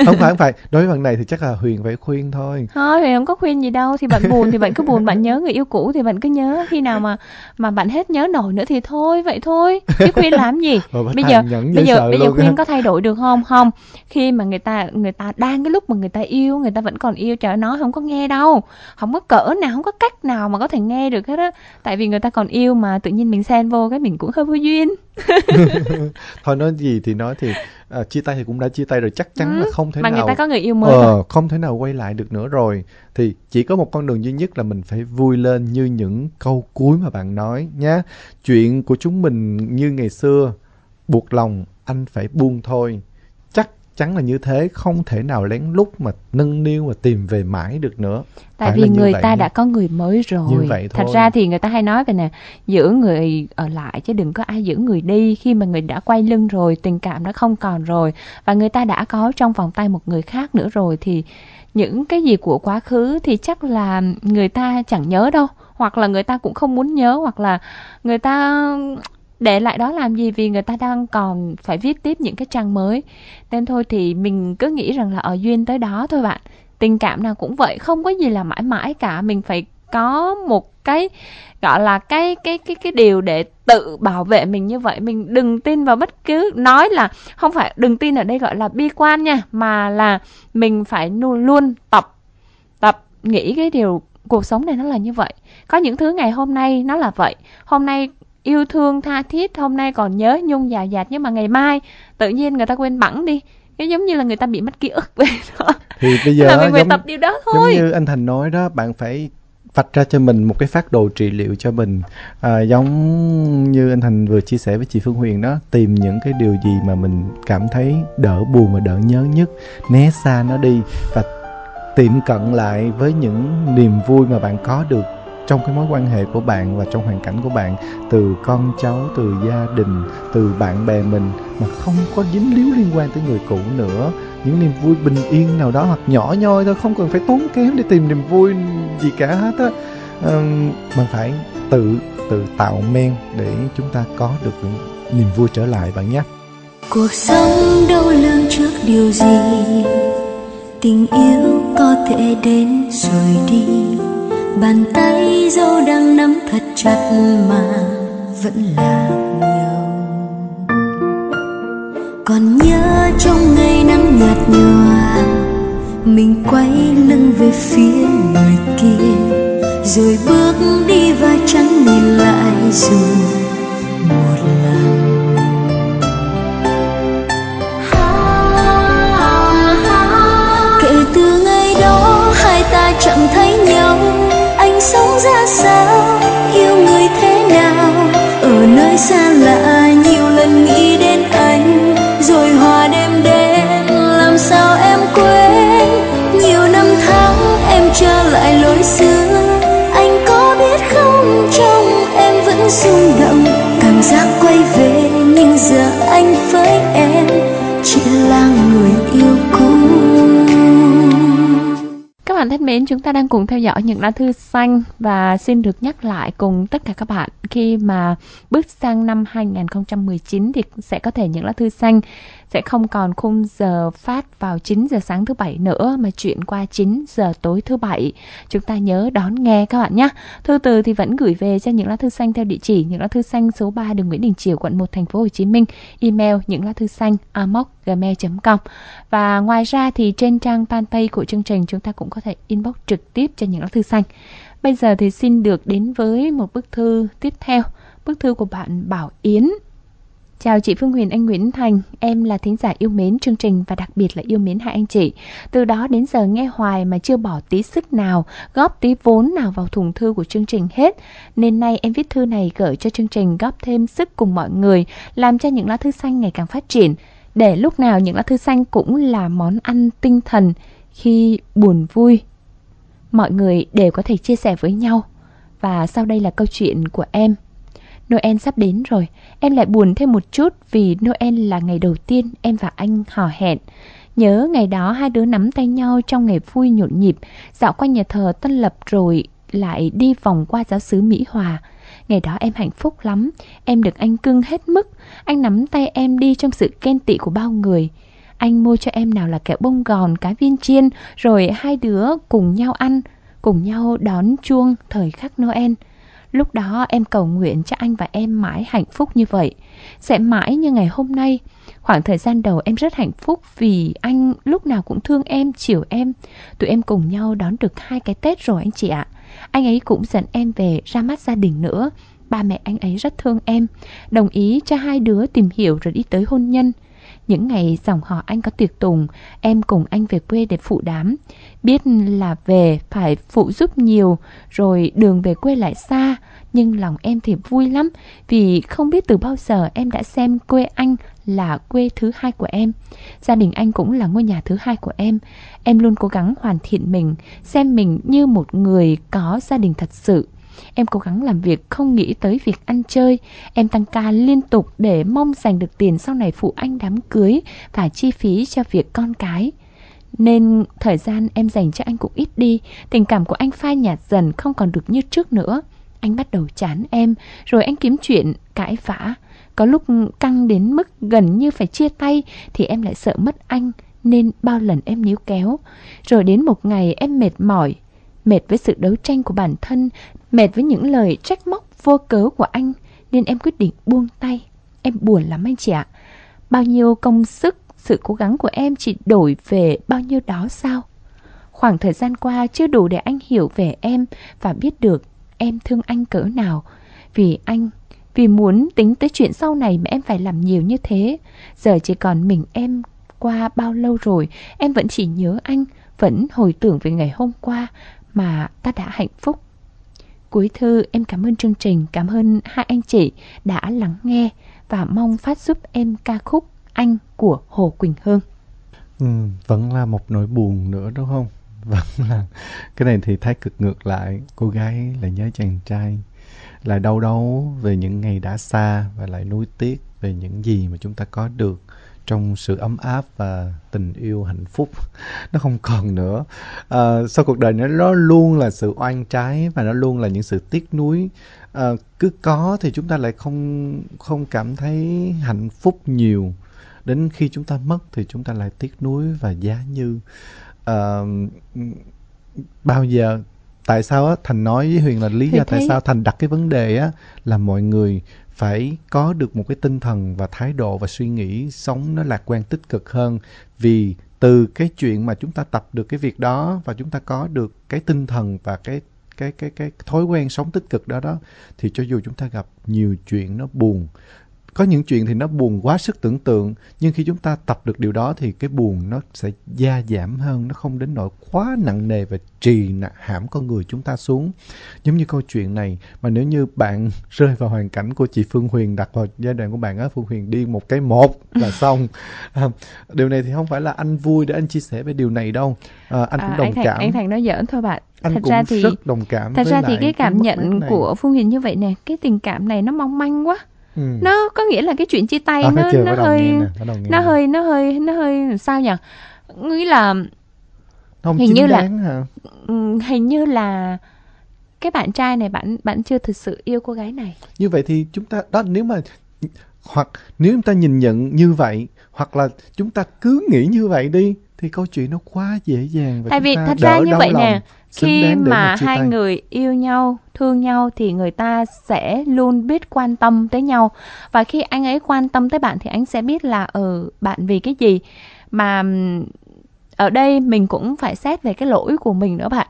Không phải. Đối với bạn này thì chắc là Huyền phải khuyên thôi. Thôi Huyền không có khuyên gì đâu. Thì bạn buồn thì bạn cứ buồn. Bạn nhớ người yêu cũ thì bạn cứ nhớ. Khi nào mà bạn hết nhớ nổi nữa thì thôi, vậy thôi. Chứ khuyên làm gì? Bây giờ khuyên có thay đổi được không? Không. Khi mà người ta đang cái lúc mà người ta yêu, người ta vẫn còn yêu, trời nó không có nghe đâu. Không có cỡ nào, không có cách nào mà có thể nghe được hết á. Tại vì người ta còn yêu mà tự nhiên mình xen vô cái mình cũng hơi vô duyên. Thôi nói gì thì nói thì chia tay thì cũng đã chia tay rồi, chắc chắn là không thể mà nào người ta có người yêu mới không thể nào quay lại được nữa rồi, thì chỉ có một con đường duy nhất là mình phải vui lên như những câu cuối mà bạn nói nhé. Chuyện của chúng mình như ngày xưa, buộc lòng anh phải buông thôi, chắc chắn là như thế, không thể nào lén lút mà nâng niu mà tìm về mãi được nữa. Tại vì người ta đã có người mới rồi. Thật ra thì người ta hay nói về nè, giữ người ở lại chứ đừng có ai giữ người đi. Khi mà người đã quay lưng rồi, tình cảm đã không còn rồi, và người ta đã có trong vòng tay một người khác nữa rồi, thì những cái gì của quá khứ thì chắc là người ta chẳng nhớ đâu, hoặc là người ta cũng không muốn nhớ, hoặc là người ta để lại đó làm gì, vì người ta đang còn phải viết tiếp những cái trang mới. Nên thôi thì mình cứ nghĩ rằng là ở duyên tới đó thôi bạn. Tình cảm nào cũng vậy, không có gì là mãi mãi cả. Mình phải có một cái gọi là cái điều để tự bảo vệ mình như vậy. Mình đừng tin vào bất cứ, nói là không phải đừng tin ở đây gọi là bi quan nha, mà là mình phải luôn tập nghĩ cái điều cuộc sống này nó là như vậy. Có những thứ ngày hôm nay nó là vậy, hôm nay yêu thương tha thiết, hôm nay còn nhớ nhung dào dạt, nhưng mà ngày mai tự nhiên người ta quên bẵng đi. Cái giống như là người ta bị mất ký ức vậy đó. Thì bây giờ mình phải tập điều đó thôi. Giống như anh Thành nói đó, bạn phải vạch ra cho mình một cái phác đồ trị liệu cho mình. Giống như anh Thành vừa chia sẻ với chị Phương Huyền đó, tìm những cái điều gì mà mình cảm thấy đỡ buồn và đỡ nhớ nhất, né xa nó đi và tiệm cận lại với những niềm vui mà bạn có được trong cái mối quan hệ của bạn và trong hoàn cảnh của bạn, từ con cháu, từ gia đình, từ bạn bè mình, mà không có dính líu liên quan tới người cũ nữa. Những niềm vui bình yên nào đó, hoặc nhỏ nhoi thôi, không cần phải tốn kém để tìm niềm vui gì cả hết á. Mình phải tự tạo men để chúng ta có được niềm vui trở lại bạn nhé. Cuộc sống đau lương trước điều gì, tình yêu có thể đến rồi đi. Bàn tay dâu đang nắm thật chặt mà vẫn là nhiều. Còn nhớ trong ngày nắng nhạt nhòa, mình quay lưng về phía người kia, rồi bước đi và chẳng nhìn lại dù một lần. Kể từ ngày đó hai ta chẳng thấy nhau. Anh sống ra sao, yêu người thế nào, ở nơi xa lạ nhiều lần nghĩ đến anh, rồi hòa đêm đêm làm sao em quên. Nhiều năm tháng em trở lại lối xưa, anh có biết không, trong em vẫn rung động cảm giác quay về, nhưng giờ anh với em chỉ là người yêu cũ. Các bạn thân mến, chúng ta đang cùng theo dõi những lá thư xanh, và xin được nhắc lại cùng tất cả các bạn, khi mà bước sang năm 2019 thì sẽ có thể những lá thư xanh sẽ không còn khung giờ phát vào 9 giờ sáng thứ Bảy nữa, mà chuyển qua 9 giờ tối thứ Bảy. Chúng ta nhớ đón nghe các bạn nhé. Thư từ thì vẫn gửi về cho những lá thư xanh theo địa chỉ những lá thư xanh số 3 đường Nguyễn Đình Chiểu, quận 1, thành phố Hồ Chí Minh. Email những lá thư xanh @gmail.com. Và ngoài ra thì trên trang fanpage của chương trình chúng ta cũng có thể inbox trực tiếp cho những lá thư xanh. Bây giờ thì xin được đến với một bức thư tiếp theo, bức thư của bạn Bảo Yến. Chào chị Phương Huyền, anh Nguyễn Thành, em là thính giả yêu mến chương trình và đặc biệt là yêu mến hai anh chị. Từ đó đến giờ nghe hoài mà chưa bỏ tí sức nào, góp tí vốn nào vào thùng thư của chương trình hết. Nên nay em viết thư này gửi cho chương trình góp thêm sức cùng mọi người, làm cho những lá thư xanh ngày càng phát triển. Để lúc nào những lá thư xanh cũng là món ăn tinh thần khi buồn vui. Mọi người đều có thể chia sẻ với nhau. Và sau đây là câu chuyện của em. Noel sắp đến rồi, em lại buồn thêm một chút vì Noel là ngày đầu tiên em và anh hò hẹn. Nhớ ngày đó hai đứa nắm tay nhau trong ngày vui nhộn nhịp, dạo qua nhà thờ Tân Lập rồi lại đi vòng qua giáo xứ Mỹ Hòa. Ngày đó em hạnh phúc lắm, em được anh cưng hết mức, anh nắm tay em đi trong sự ghen tị của bao người. Anh mua cho em nào là kẹo bông gòn, cá viên chiên, rồi hai đứa cùng nhau ăn, cùng nhau đón chuông thời khắc Noel. Lúc đó em cầu nguyện cho anh và em mãi hạnh phúc như vậy, sẽ mãi như ngày hôm nay. Khoảng thời gian đầu em rất hạnh phúc vì anh lúc nào cũng thương em, chiều em. Tụi em cùng nhau đón được 2 cái Tết rồi anh chị ạ. Anh ấy cũng dẫn em về ra mắt gia đình nữa. Ba mẹ anh ấy rất thương em, đồng ý cho hai đứa tìm hiểu rồi đi tới hôn nhân. Những ngày dòng họ anh có tiệc tùng, em cùng anh về quê để phụ đám. Biết là về phải phụ giúp nhiều, rồi đường về quê lại xa, nhưng lòng em thì vui lắm, vì không biết từ bao giờ em đã xem quê anh là quê thứ 2 của em. Gia đình anh cũng là ngôi nhà thứ 2 của em. Em luôn cố gắng hoàn thiện mình, xem mình như một người có gia đình thật sự. Em cố gắng làm việc không nghĩ tới việc ăn chơi. Em tăng ca liên tục để mong giành được tiền sau này phụ anh đám cưới và chi phí cho việc con cái. Nên thời gian em dành cho anh cũng ít đi. Tình cảm của anh phai nhạt dần, không còn được như trước nữa. Anh bắt đầu chán em, rồi anh kiếm chuyện cãi vã. Có lúc căng đến mức gần như phải chia tay thì em lại sợ mất anh, nên bao lần em níu kéo. Rồi đến một ngày em mệt mỏi, mệt với sự đấu tranh của bản thân, mệt với những lời trách móc vô cớ của anh, nên em quyết định buông tay. Em buồn lắm anh chị ạ. Bao nhiêu công sức, sự cố gắng của em chỉ đổi về bao nhiêu đó sao? Khoảng thời gian qua chưa đủ để anh hiểu về em và biết được em thương anh cỡ nào. Vì anh, vì muốn tính tới chuyện sau này mà em phải làm nhiều như thế. Giờ chỉ còn mình em, qua bao lâu rồi em vẫn chỉ nhớ anh, vẫn hồi tưởng về ngày hôm qua mà ta đã hạnh phúc. Cuối thư em cảm ơn chương trình, cảm ơn hai anh chị đã lắng nghe và mong phát giúp em ca khúc Anh của Hồ Quỳnh Hương. Vẫn là một nỗi buồn nữa đúng không? Vẫn là cái này thì thái cực ngược lại, cô gái lại nhớ chàng trai, lại đau đớn về những ngày đã xa và lại nuối tiếc về những gì mà chúng ta có được trong sự ấm áp và tình yêu hạnh phúc. Nó không còn nữa. Sau cuộc đời nó luôn là sự oan trái và nó luôn là những sự tiếc nuối. Cứ có thì chúng ta lại không cảm thấy hạnh phúc nhiều. Đến khi chúng ta mất thì chúng ta lại tiếc nuối và giá như. Bao giờ, tại sao á, Thành nói với Huyền là lý do tại sao Thành đặt cái vấn đề á, là mọi người phải có được một cái tinh thần và thái độ và suy nghĩ sống nó lạc quan tích cực hơn. Vì từ cái chuyện mà chúng ta tập được cái việc đó và chúng ta có được cái tinh thần và cái thói quen sống tích cực đó thì cho dù chúng ta gặp nhiều chuyện nó buồn, có những chuyện thì nó buồn quá sức tưởng tượng, nhưng khi chúng ta tập được điều đó thì cái buồn nó sẽ gia giảm hơn, nó không đến nỗi quá nặng nề và trì hãm con người chúng ta xuống. Giống như câu chuyện này, mà nếu như bạn rơi vào hoàn cảnh của chị Phương Huyền, đặt vào giai đoạn của bạn á, Phương Huyền đi một cái một là xong. Điều này thì không phải là anh vui để anh chia sẻ về điều này đâu. Anh cũng đồng cảm. Anh Thành nói giỡn thôi bạn. Anh thật cũng ra thì, rất đồng cảm. Thật ra thì cái cảm nhận của Phương Huyền như vậy nè, cái tình cảm này nó mong manh quá. Nó có nghĩa là cái chuyện chia tay nó hơi sao nhỉ? Nghĩ là không hình như là hả? Hình như là cái bạn trai này bạn chưa thực sự yêu cô gái này. Như vậy thì chúng ta đó, nếu mà hoặc nếu chúng ta nhìn nhận như vậy hoặc là chúng ta cứ nghĩ như vậy đi thì câu chuyện nó quá dễ dàng. Tại vì thật ra như vậy nè, khi mà hai người yêu nhau, thương nhau thì người ta sẽ luôn biết quan tâm tới nhau. Và khi anh ấy quan tâm tới bạn thì anh sẽ biết là bạn vì cái gì. Mà ở đây mình cũng phải xét về cái lỗi của mình nữa bạn.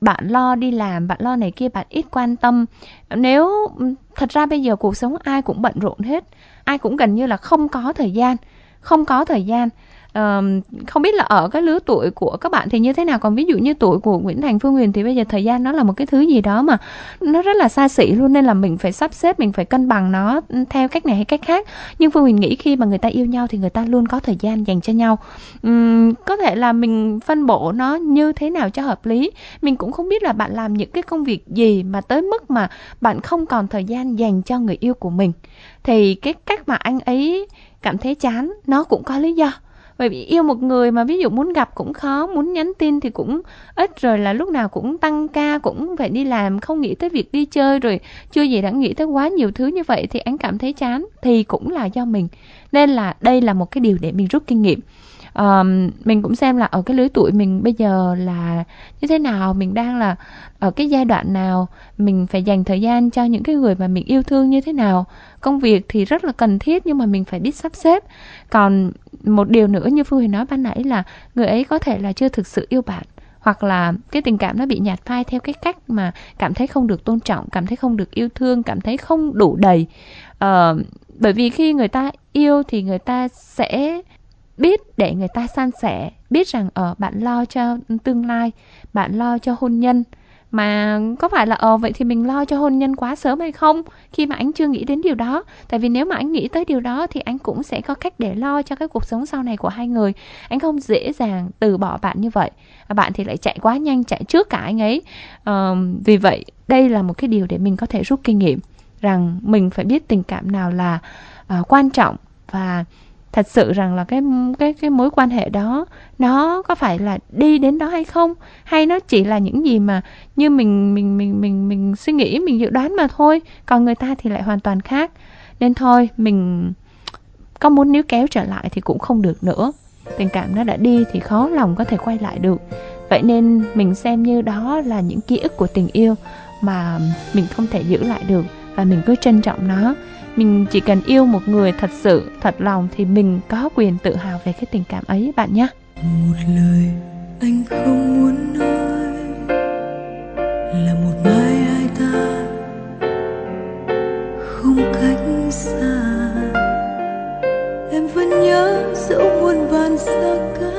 bạn lo đi làm, bạn lo này kia, bạn ít quan tâm. Nếu thật ra bây giờ cuộc sống ai cũng bận rộn hết, ai cũng gần như là không có thời gian. Không biết là ở cái lứa tuổi của các bạn thì như thế nào, còn ví dụ như tuổi của Nguyễn Thành, Phương Huyền thì bây giờ thời gian nó là một cái thứ gì đó mà nó rất là xa xỉ luôn, nên là mình phải sắp xếp, mình phải cân bằng nó theo cách này hay cách khác. Nhưng Phương Huyền nghĩ khi mà người ta yêu nhau thì người ta luôn có thời gian dành cho nhau. Có thể là mình phân bổ nó như thế nào cho hợp lý. Mình cũng không biết là bạn làm những cái công việc gì mà tới mức mà bạn không còn thời gian dành cho người yêu của mình, thì cái cách mà anh ấy cảm thấy chán nó cũng có lý do. Bởi vì yêu một người mà ví dụ muốn gặp cũng khó, muốn nhắn tin thì cũng ít, rồi là lúc nào cũng tăng ca, cũng phải đi làm, không nghĩ tới việc đi chơi, rồi chưa gì đã nghĩ tới quá nhiều thứ như vậy thì anh cảm thấy chán, thì cũng là do mình. Nên là đây là một cái điều để mình rút kinh nghiệm. Mình cũng xem là ở cái lứa tuổi mình bây giờ là như thế nào, mình đang là ở cái giai đoạn nào, mình phải dành thời gian cho những cái người mà mình yêu thương như thế nào. Công việc thì rất là cần thiết nhưng mà mình phải biết sắp xếp. Còn một điều nữa như Phương Huyền nói ban nãy là người ấy có thể là chưa thực sự yêu bạn, hoặc là cái tình cảm nó bị nhạt phai theo cái cách mà cảm thấy không được tôn trọng, cảm thấy không được yêu thương, cảm thấy không đủ đầy. Bởi vì khi người ta yêu thì người ta sẽ biết để người ta san sẻ, biết rằng bạn lo cho tương lai, bạn lo cho hôn nhân. Mà có phải là vậy thì mình lo cho hôn nhân quá sớm hay không, khi mà anh chưa nghĩ đến điều đó. Tại vì nếu mà anh nghĩ tới điều đó thì anh cũng sẽ có cách để lo cho cái cuộc sống sau này của hai người. Anh không dễ dàng từ bỏ bạn như vậy. Bạn thì lại chạy quá nhanh, chạy trước cả anh ấy. Vì vậy đây là một cái điều để mình có thể rút kinh nghiệm, rằng mình phải biết tình cảm nào là quan trọng, và thật sự rằng là cái mối quan hệ đó nó có phải là đi đến đó hay không, hay nó chỉ là những gì mà như mình suy nghĩ, mình dự đoán mà thôi, còn người ta thì lại hoàn toàn khác. Nên thôi, mình có muốn níu kéo trở lại thì cũng không được nữa. Tình cảm nó đã đi thì khó lòng có thể quay lại được. Vậy nên mình xem như đó là những ký ức của tình yêu mà mình không thể giữ lại được, và mình cứ trân trọng nó. Mình chỉ cần yêu một người thật sự, thật lòng thì mình có quyền tự hào về cái tình cảm ấy bạn nhé. Một lời anh không muốn nói là một mai hai ta không cách xa. Em vẫn nhớ dẫu muôn vàn xa cách,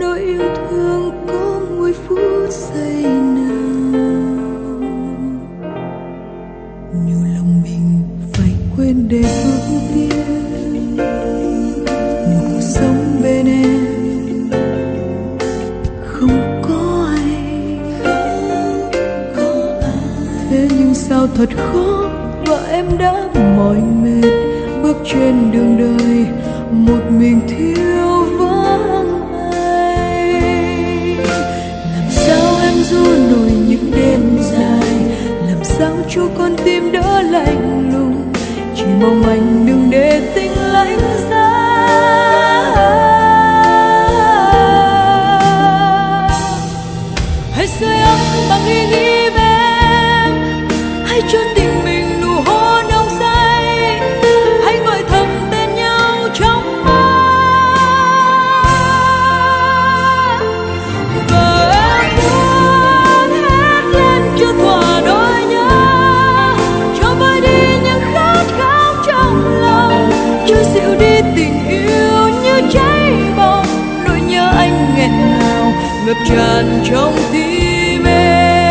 nỗi yêu thương có mỗi phút giây nào. Nhiều lòng mình phải quên để bước đi một cuộc sống bên em không có anh. Thế nhưng sao thật khó, và em đã mỏi mệt bước trên đường đời một mình thiếu vắng anh. Làm sao em ru nổi những đêm dài, làm sao cho con tim đỡ lạnh lùng, chỉ mong anh đừng để tình lạnh giá. Hãy sưởi ấm bằng ý nghĩ về em, hãy cho tình mình nụ hôn nồng say, hãy gọi thầm tên nhau trong mơ. Và em muốn hét lên cho thỏa đôi, cho dịu đi tình yêu như cháy bỏng, nỗi nhớ anh nghẹn ngào ngập tràn trong tim em.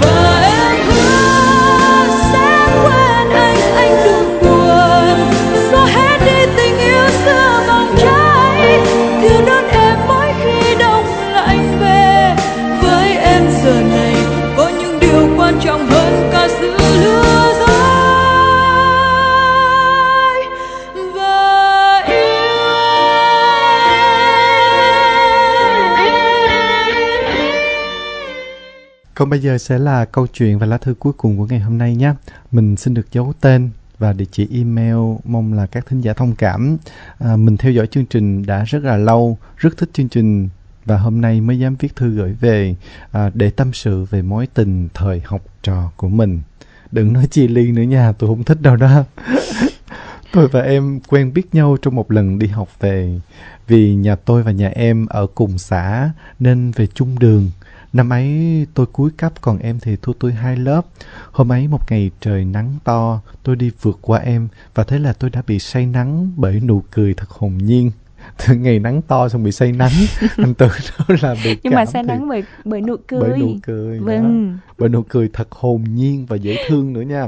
Và em hứa sẽ quên anh đừng buồn, xóa hết đi tình yêu xưa bằng trái thiếu đốt em mỗi khi đông lạnh về. Với em giờ này có những điều quan trọng hơn cả sự lứa dối. Còn bây giờ sẽ là câu chuyện và lá thư cuối cùng của ngày hôm nay nhé. Mình xin được giấu tên và địa chỉ email, mong là các thính giả thông cảm. Mình theo dõi chương trình đã rất là lâu, rất thích chương trình và hôm nay mới dám viết thư gửi về để tâm sự về mối tình thời học trò của mình. Đừng nói chia ly nữa nha, tôi không thích đâu đó. Tôi và em quen biết nhau trong một lần đi học về. Vì nhà tôi và nhà em ở cùng xã nên về chung đường. Năm ấy tôi cuối cấp, còn em thì thua tôi 2 lớp. Hôm ấy một ngày trời nắng to, tôi đi vượt qua em, và thế là tôi đã bị say nắng bởi nụ cười thật hồn nhiên. Từ ngày nắng to xong bị say nắng, anh tưởng đó là bị nhưng mà say nắng bởi nụ cười. Bởi nụ cười, vâng. Bởi nụ cười thật hồn nhiên và dễ thương nữa nha.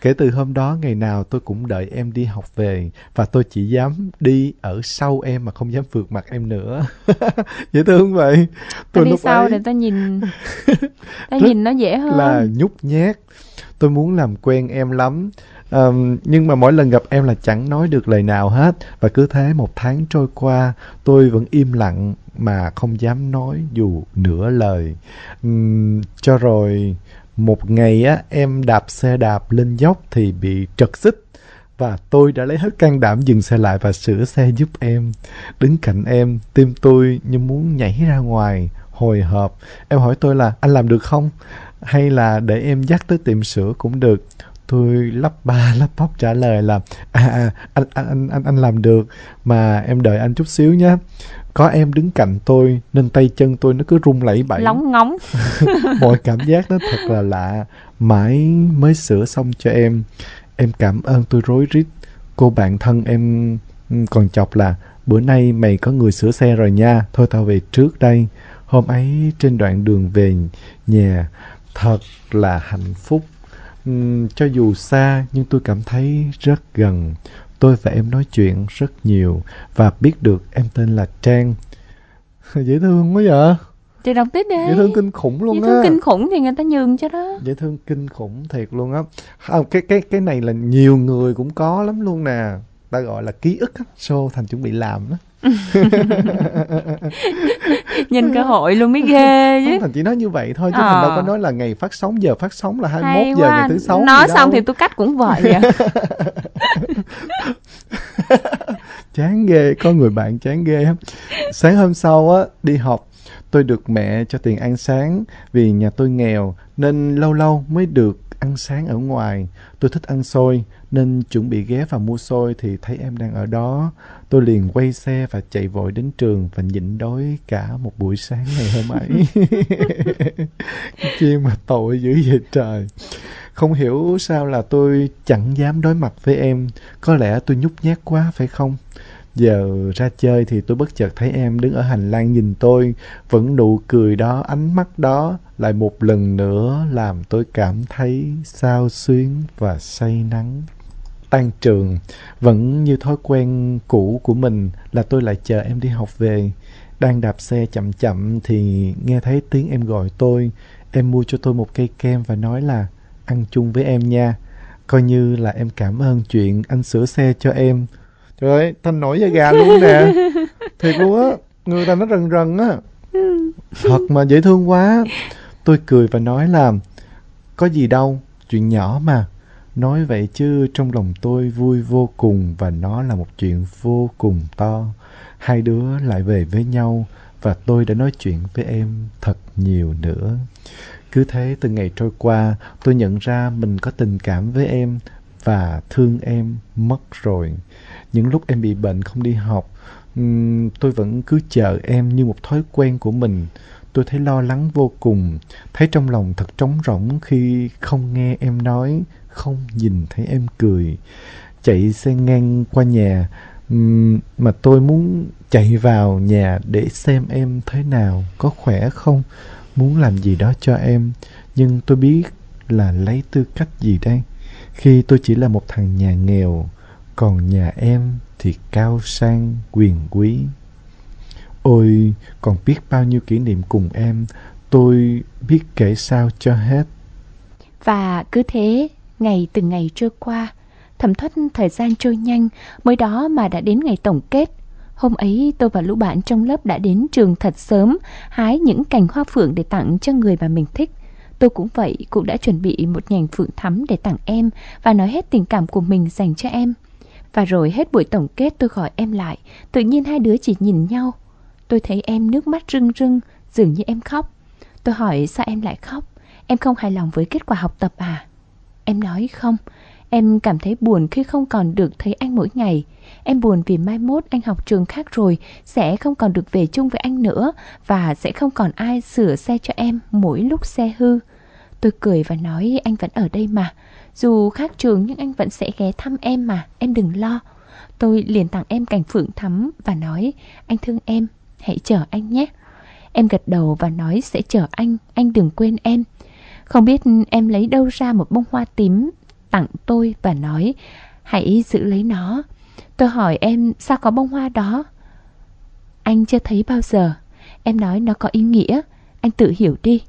Kể từ hôm đó, ngày nào tôi cũng đợi em đi học về, và tôi chỉ dám đi ở sau em mà không dám vượt mặt em nữa. Dễ thương vậy. Tôi đi sau ấy... để tôi nhìn. Tôi nhìn nó dễ hơn. Là nhút nhát. Tôi muốn làm quen em lắm. Nhưng mà mỗi lần gặp em là chẳng nói được lời nào hết. Và cứ thế 1 tháng trôi qua, tôi vẫn im lặng mà không dám nói dù nửa lời. Cho rồi một ngày á, em đạp xe đạp lên dốc thì bị trật xích, và tôi đã lấy hết can đảm dừng xe lại và sửa xe giúp em. Đứng cạnh em, tim tôi như muốn nhảy ra ngoài, hồi hộp. Em hỏi tôi là anh làm được không? Hay là để em dắt tới tiệm sửa cũng được. Tôi lắp ba lắp bắp trả lời là anh làm được, mà em đợi anh chút xíu nhé. Có em đứng cạnh tôi nên tay chân tôi nó cứ run lẩy bẩy, lóng ngóng. Mọi cảm giác nó thật là lạ. Mãi mới sửa xong cho em. Em cảm ơn tôi rối rít. Cô bạn thân em còn chọc là bữa nay mày có người sửa xe rồi nha, thôi tao về trước đây. Hôm ấy trên đoạn đường về nhà thật là hạnh phúc. Cho dù xa nhưng tôi cảm thấy rất gần. Tôi và em nói chuyện rất nhiều và biết được em tên là Trang. Dễ thương quá vậy. Chị đọc tiếp đi. Dễ thương kinh khủng luôn á. Dễ thương kinh khủng thì người ta nhường cho đó. Dễ thương kinh khủng thiệt luôn á. Cái này là nhiều người cũng có lắm luôn nè. Ta gọi là ký ức á. Show Thành chuẩn bị làm đó. Nhìn cơ hội luôn mới ghê chứ. Thành chỉ nói như vậy thôi chứ Thành đâu có nói là ngày phát sóng, giờ phát sóng là 21 giờ ngày thứ 6. Nói xong đâu. Thì tôi cắt cũng vậy à. Chán ghê, có người bạn chán ghê lắm. Sáng hôm sau á, đi học, tôi được mẹ cho tiền ăn sáng. Vì nhà tôi nghèo nên lâu lâu mới được ăn sáng ở ngoài. Tôi thích ăn xôi nên chuẩn bị ghé vào mua xôi thì thấy em đang ở đó. Tôi liền quay xe và chạy vội đến trường và nhịn đói cả một buổi sáng ngày hôm ấy. Chi mà tội dữ vậy trời. Không hiểu sao là tôi chẳng dám đối mặt với em. Có lẽ tôi nhút nhát quá phải không? Giờ ra chơi thì tôi bất chợt thấy em đứng ở hành lang nhìn tôi. Vẫn nụ cười đó, ánh mắt đó lại một lần nữa làm tôi cảm thấy xao xuyến và say nắng. Tan trường, vẫn như thói quen cũ của mình là tôi lại chờ em đi học về. Đang đạp xe chậm chậm thì nghe thấy tiếng em gọi tôi. Em mua cho tôi một cây kem và nói là ăn chung với em nha. Coi như là em cảm ơn chuyện anh sửa xe cho em. Trời ơi, Thanh nổi da gà luôn nè. Thiệt luôn á, người ta nó rần rần á. Thật mà dễ thương quá. Tôi cười và nói là có gì đâu, chuyện nhỏ mà. Nói vậy chứ trong lòng tôi vui vô cùng và nó là một chuyện vô cùng to. Hai đứa lại về với nhau và tôi đã nói chuyện với em thật nhiều nữa. Cứ thế từ ngày trôi qua, tôi nhận ra mình có tình cảm với em và thương em mất rồi. Những lúc em bị bệnh không đi học, tôi vẫn cứ chờ em như một thói quen của mình. Tôi thấy lo lắng vô cùng, thấy trong lòng thật trống rỗng khi không nghe em nói, không nhìn thấy em cười. Chạy xe ngang qua nhà, mà tôi muốn chạy vào nhà để xem em thế nào, có khỏe không, muốn làm gì đó cho em. Nhưng tôi biết là lấy tư cách gì đây, khi tôi chỉ là một thằng nhà nghèo, còn nhà em thì cao sang quyền quý. Ôi, còn biết bao nhiêu kỷ niệm cùng em, tôi biết kể sao cho hết. Và cứ thế, ngày từng ngày trôi qua, thấm thoát thời gian trôi nhanh, mới đó mà đã đến ngày tổng kết. Hôm ấy, tôi và lũ bạn trong lớp đã đến trường thật sớm, hái những cành hoa phượng để tặng cho người mà mình thích. Tôi cũng vậy, cũng đã chuẩn bị một nhành phượng thắm để tặng em và nói hết tình cảm của mình dành cho em. Và rồi hết buổi tổng kết tôi gọi em lại, tự nhiên hai đứa chỉ nhìn nhau. Tôi thấy em nước mắt rưng rưng, dường như em khóc. Tôi hỏi sao em lại khóc, em không hài lòng với kết quả học tập à? Em nói không, Em cảm thấy buồn khi không còn được thấy anh mỗi ngày. Em buồn vì mai mốt anh học trường khác rồi, sẽ không còn được về chung với anh nữa, và sẽ không còn ai sửa xe cho em mỗi lúc xe hư. Tôi cười và nói anh vẫn ở đây mà. Dù khác trường nhưng anh vẫn sẽ ghé thăm em mà, em đừng lo. Tôi liền tặng em cành phượng thắm và nói anh thương em, hãy chờ anh nhé. Em gật đầu và nói sẽ chờ anh đừng quên em. Không biết em lấy đâu ra một bông hoa tím tặng tôi và nói hãy giữ lấy nó. Tôi hỏi em sao có bông hoa đó? Anh chưa thấy bao giờ. Em nói nó có ý nghĩa, anh tự hiểu đi.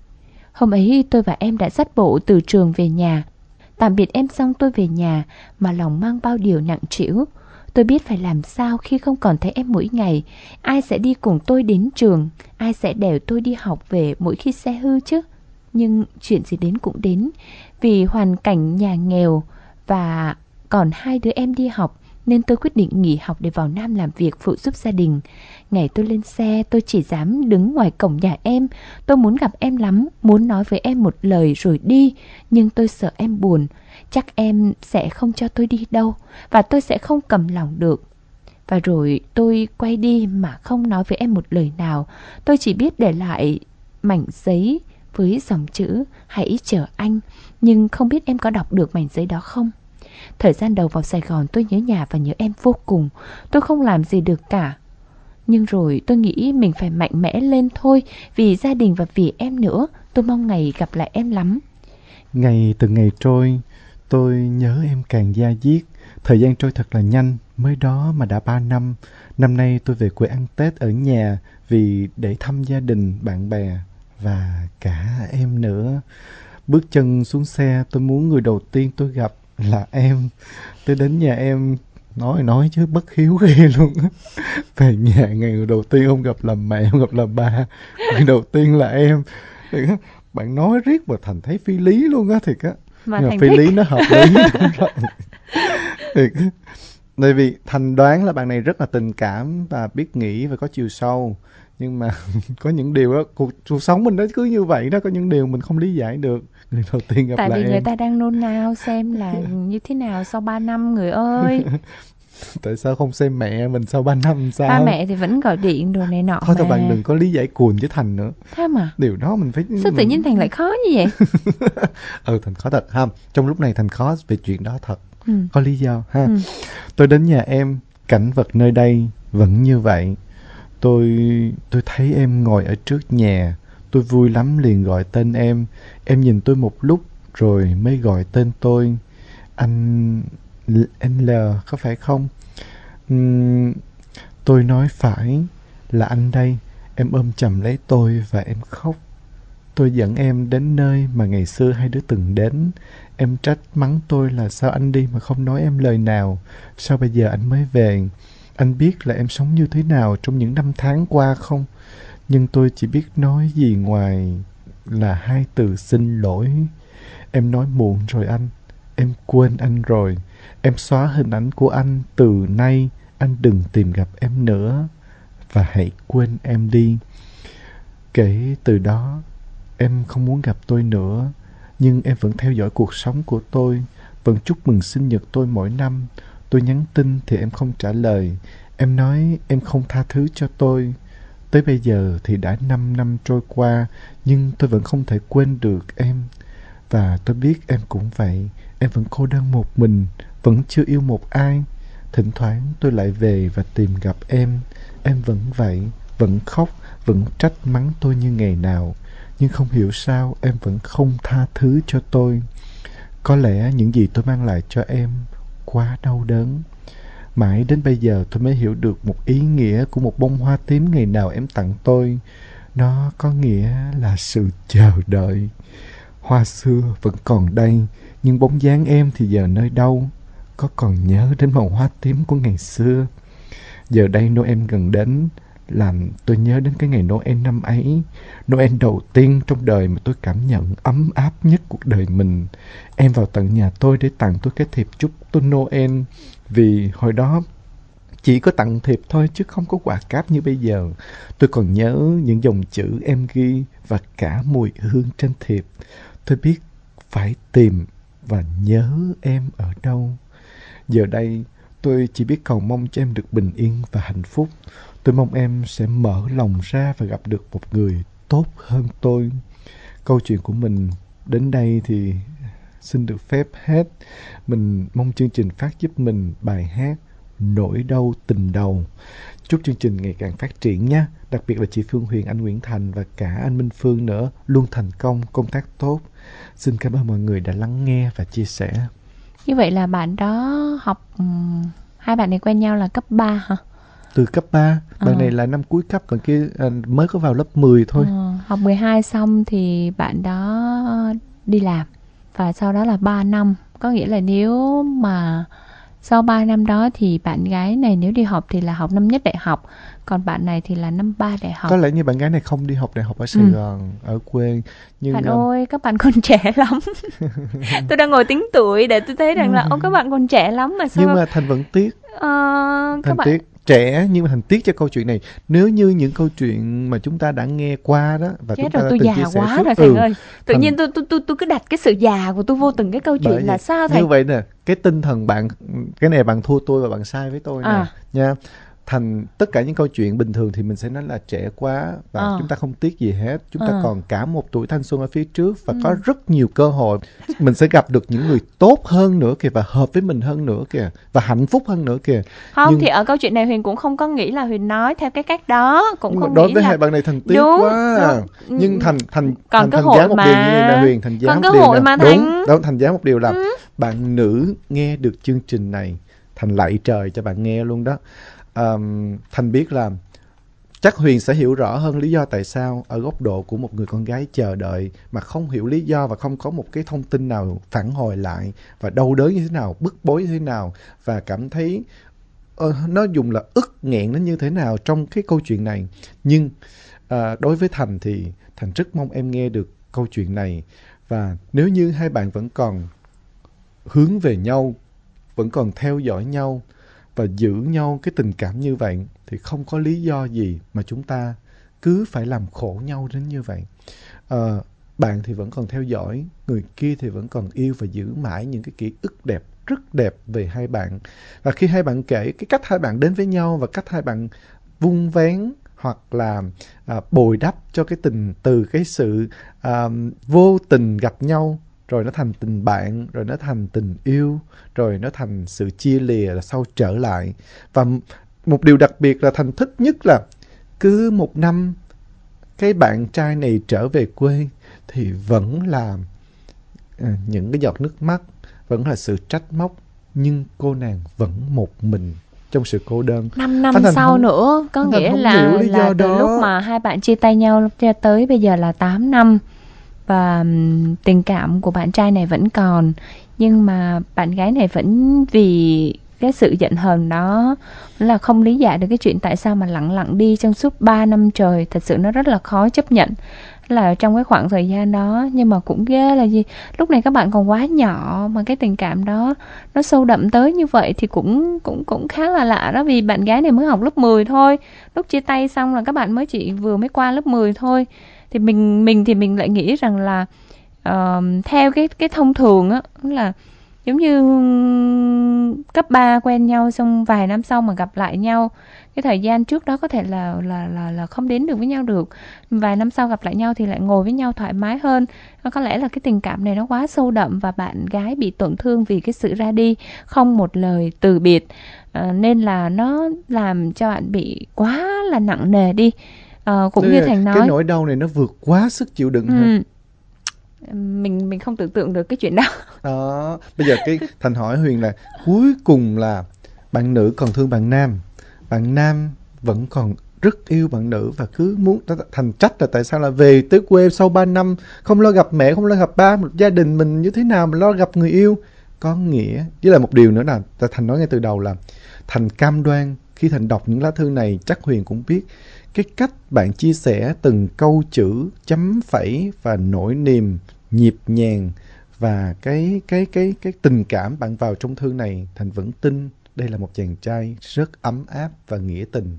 Hôm ấy tôi và em đã dắt bộ từ trường về nhà. Tạm biệt em xong tôi về nhà mà lòng mang bao điều nặng trĩu. Tôi biết phải làm sao khi không còn thấy em mỗi ngày. Ai sẽ đi cùng tôi đến trường, ai sẽ đèo tôi đi học về mỗi khi xe hư chứ. Nhưng chuyện gì đến cũng đến. Vì hoàn cảnh nhà nghèo và còn hai đứa em đi học nên tôi quyết định nghỉ học để vào Nam làm việc phụ giúp gia đình. Ngày tôi lên xe, tôi chỉ dám đứng ngoài cổng nhà em. Tôi muốn gặp em lắm, muốn nói với em một lời rồi đi. Nhưng tôi sợ em buồn. Chắc em sẽ không cho tôi đi đâu, và tôi sẽ không cầm lòng được. Và rồi tôi quay đi mà không nói với em một lời nào. Tôi chỉ biết để lại mảnh giấy với dòng chữ hãy chờ anh. Nhưng không biết em có đọc được mảnh giấy đó không? Thời gian đầu vào Sài Gòn tôi nhớ nhà và nhớ em vô cùng. Tôi không làm gì được cả. Nhưng rồi tôi nghĩ mình phải mạnh mẽ lên thôi, vì gia đình và vì em nữa. Tôi mong ngày gặp lại em lắm. Ngày từng ngày trôi, tôi nhớ em càng da diết. Thời gian trôi thật là nhanh, mới đó mà đã 3 năm. Năm nay tôi về quê ăn Tết ở nhà vì để thăm gia đình, bạn bè và cả em nữa. Bước chân xuống xe, tôi muốn người đầu tiên tôi gặp là em. Tôi đến nhà em, nói chứ bất hiếu ghê luôn. Về nhà, ngày đầu tiên không gặp là mẹ, không gặp là ba, ngày đầu tiên là em. Bạn nói riết mà Thành thấy phi lý luôn á, thiệt á. Nhưng mà phi lý nó hợp lý. Thiệt. Tại vì Thành đoán là bạn này rất là tình cảm và biết nghĩ và có chiều sâu. Nhưng mà có những điều đó, cuộc sống mình nó cứ như vậy đó, có những điều mình không lý giải được. Người đầu tiên gặp lại em. Tại vì người ta đang nôn nao xem là như thế nào sau 3 năm người ơi. Tại sao không xem mẹ mình sau 3 năm sao? Ba mẹ thì vẫn gọi điện đồ này nọ thôi, mà. Thôi bạn đừng có lý giải cuồng với Thành nữa. Thế mà. Điều đó mình phải... Sao tự nhiên Thành lại khó như vậy? Thành khó thật ha. Trong lúc này Thành khó về chuyện đó thật. Có lý do ha. Tôi đến nhà em, cảnh vật nơi đây vẫn như vậy. Tôi thấy em ngồi ở trước nhà. Tôi vui lắm liền gọi tên em. Em nhìn tôi một lúc rồi mới gọi tên tôi. Anh L có phải không? Tôi nói phải, là anh đây. Em ôm chầm lấy tôi và em khóc. Tôi dẫn em đến nơi mà ngày xưa hai đứa từng đến. Em trách mắng tôi là sao anh đi mà không nói em lời nào. Sao bây giờ anh mới về? Anh biết là em sống như thế nào trong những năm tháng qua không? Nhưng tôi chỉ biết nói gì ngoài là hai từ xin lỗi. Em nói muộn rồi anh. Em quên anh rồi. Em xóa hình ảnh của anh. Từ nay anh đừng tìm gặp em nữa. Và hãy quên em đi. Kể từ đó em không muốn gặp tôi nữa. Nhưng em vẫn theo dõi cuộc sống của tôi. Vẫn chúc mừng sinh nhật tôi mỗi năm. Tôi nhắn tin thì em không trả lời. Em nói em không tha thứ cho tôi. Tới bây giờ thì đã 5 năm trôi qua, nhưng tôi vẫn không thể quên được em. Và tôi biết em cũng vậy, em vẫn cô đơn một mình, vẫn chưa yêu một ai. Thỉnh thoảng tôi lại về và tìm gặp em vẫn vậy, vẫn khóc, vẫn trách mắng tôi như ngày nào. Nhưng không hiểu sao em vẫn không tha thứ cho tôi. Có lẽ những gì tôi mang lại cho em quá đau đớn. Mãi đến bây giờ tôi mới hiểu được một ý nghĩa của một bông hoa tím ngày nào em tặng tôi. Nó có nghĩa là sự chờ đợi. Hoa xưa vẫn còn đây, nhưng bóng dáng em thì giờ nơi đâu? Có còn nhớ đến màu hoa tím của ngày xưa? Giờ đây Noel gần đến, làm tôi nhớ đến cái ngày Noel năm ấy. Noel đầu tiên trong đời mà tôi cảm nhận ấm áp nhất cuộc đời mình. Em vào tận nhà tôi để tặng tôi cái thiệp chúc tôi Noel. Vì hồi đó chỉ có tặng thiệp thôi chứ không có quà cáp như bây giờ. Tôi còn nhớ những dòng chữ em ghi và cả mùi hương trên thiệp. Tôi biết phải tìm và nhớ em ở đâu. Giờ đây tôi chỉ biết cầu mong cho em được bình yên và hạnh phúc. Tôi mong em sẽ mở lòng ra và gặp được một người tốt hơn tôi. Câu chuyện của mình đến đây thì xin được phép hết. Mình mong chương trình phát giúp mình bài hát Nỗi Đau Tình Đầu. Chúc chương trình ngày càng phát triển nha. Đặc biệt là chị Phương Huyền, anh Nguyễn Thành và cả anh Minh Phương nữa. Luôn thành công, công tác tốt. Xin cảm ơn mọi người đã lắng nghe và chia sẻ. Như vậy là bạn đó học... Hai bạn này quen nhau là cấp 3 hả? Từ cấp 3. Bạn này là năm cuối cấp, còn kia mới có vào lớp 10 thôi. Học 12 xong thì bạn đó đi làm. Và sau đó là 3 năm. Có nghĩa là nếu mà... Sau 3 năm đó thì bạn gái này nếu đi học thì là học năm nhất đại học. Còn bạn này thì là năm 3 đại học. Có lẽ như bạn gái này không đi học đại học ở Sài Gòn, ở quê. Nhưng bạn ơi, các bạn còn trẻ lắm. Tôi đang ngồi tính tuổi để tôi thấy rằng là các bạn còn trẻ lắm mà sao. Nhưng mà Thành vẫn tiếc. Thành tiếc. Trẻ nhưng mà Thành tiếc cho câu chuyện này. Nếu như những câu chuyện mà chúng ta đã nghe qua đó và chúng ta đã từng chia sẻ. Tôi già quá rồi Thành ơi. Tự nhiên tôi cứ đặt cái sự già của tôi vô từng cái câu chuyện là sao Thành. Như vậy nè, cái tinh thần bạn, cái này bạn thua tôi và bạn sai với tôi nè nha. Thành tất cả những câu chuyện bình thường thì mình sẽ nói là trẻ quá và chúng ta không tiếc gì hết. Chúng ta còn cả một tuổi thanh xuân ở phía trước và có rất nhiều cơ hội. Mình sẽ gặp được những người tốt hơn nữa kìa, và hợp với mình hơn nữa kìà, và hạnh phúc hơn nữa kìa. Thì ở câu chuyện này Huyền cũng không có nghĩ là Huyền nói theo cái cách đó, cũng không nghĩ đối với là... hai bạn này Thành tiếc quá. Nhưng Thành dám một điều như là Huyền, Thành dám một điều là Thành dám một điều là bạn nữ nghe được chương trình này, Thành lạy trời cho bạn nghe luôn đó. Thành biết là chắc Huyền sẽ hiểu rõ hơn lý do tại sao ở góc độ của một người con gái chờ đợi mà không hiểu lý do và không có một cái thông tin nào phản hồi lại, và đau đớn như thế nào, bức bối như thế nào, và cảm thấy nó dùng là ức nghẹn nó như thế nào trong cái câu chuyện này. Nhưng đối với Thành thì Thành rất mong em nghe được câu chuyện này, và nếu như hai bạn vẫn còn hướng về nhau, vẫn còn theo dõi nhau và giữ nhau cái tình cảm như vậy thì không có lý do gì mà chúng ta cứ phải làm khổ nhau đến như vậy. Bạn thì vẫn còn theo dõi, người kia thì vẫn còn yêu và giữ mãi những cái ký ức đẹp, rất đẹp về hai bạn. Và khi hai bạn kể cái cách hai bạn đến với nhau và cách hai bạn vun vén hoặc là bồi đắp cho cái tình, từ cái sự vô tình gặp nhau, rồi nó thành tình bạn, rồi nó thành tình yêu, rồi nó thành sự chia lìa là sau trở lại. Và một điều đặc biệt là Thành thích nhất là cứ một năm cái bạn trai này trở về quê thì vẫn là những cái giọt nước mắt, vẫn là sự trách móc, nhưng cô nàng vẫn một mình trong sự cô đơn. 5 năm sau nữa, có nghĩa là từ lúc mà hai bạn chia tay nhau cho tới bây giờ là 8 năm. Và tình cảm của bạn trai này vẫn còn, nhưng mà bạn gái này vẫn vì cái sự giận hờn đó là không lý giải được cái chuyện tại sao mà lặng lặng đi trong suốt 3 năm trời. Thật sự nó rất là khó chấp nhận là trong cái khoảng thời gian đó. Nhưng mà cũng ghê là gì, lúc này các bạn còn quá nhỏ mà cái tình cảm đó nó sâu đậm tới như vậy thì cũng khá là lạ đó. Vì bạn gái này mới học lớp 10 thôi, lúc chia tay xong là các bạn mới chỉ vừa mới qua lớp 10 thôi. Thì mình lại nghĩ rằng là theo cái thông thường á, là giống như cấp 3 quen nhau xong vài năm sau mà gặp lại nhau, cái thời gian trước đó có thể là không đến được với nhau được, vài năm sau gặp lại nhau thì lại ngồi với nhau thoải mái hơn. Có lẽ là cái tình cảm này nó quá sâu đậm và bạn gái bị tổn thương vì cái sự ra đi không một lời từ biệt, nên là nó làm cho bạn bị quá là nặng nề đi. Cũng như Thành nói, cái nỗi đau này nó vượt quá sức chịu đựng hơn. Mình không tưởng tượng được cái chuyện đó. Đó, bây giờ cái Thành hỏi Huyền là cuối cùng là bạn nữ còn thương bạn nam, bạn nam vẫn còn rất yêu bạn nữ và cứ muốn. Thành trách là tại sao là về tới quê sau 3 năm không lo gặp mẹ, không lo gặp ba, một gia đình mình như thế nào mà lo gặp người yêu. Có nghĩa với lại một điều nữa là Thành nói ngay từ đầu là Thành cam đoan khi Thành đọc những lá thư này, chắc Huyền cũng biết cái cách bạn chia sẻ từng câu chữ, chấm phẩy và nỗi niềm nhịp nhàng và cái tình cảm bạn vào trong thư này, Thành vẫn tin đây là một chàng trai rất ấm áp và nghĩa tình.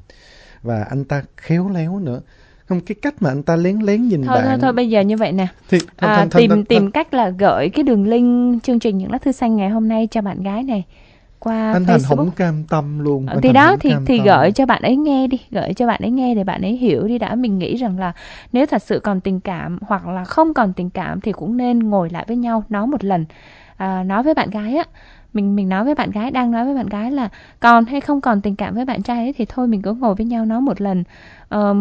Và anh ta khéo léo nữa. Không, cái cách mà anh ta lén lén nhìn thôi, bạn. Thôi bây giờ như vậy nè. Thì, tìm cách là gửi cái đường link chương trình Những Lá Thư Xanh ngày hôm nay cho bạn gái này qua anh Facebook. Thành không cam tâm luôn. Thì đó thì gửi cho bạn ấy nghe đi, gửi cho bạn ấy nghe để bạn ấy hiểu đi đã. Mình nghĩ rằng là nếu thật sự còn tình cảm hoặc là không còn tình cảm thì cũng nên ngồi lại với nhau nói một lần. Nói với bạn gái á, mình nói với bạn gái, đang nói với bạn gái là còn hay không còn tình cảm với bạn trai ấy thì thôi mình cứ ngồi với nhau nói một lần.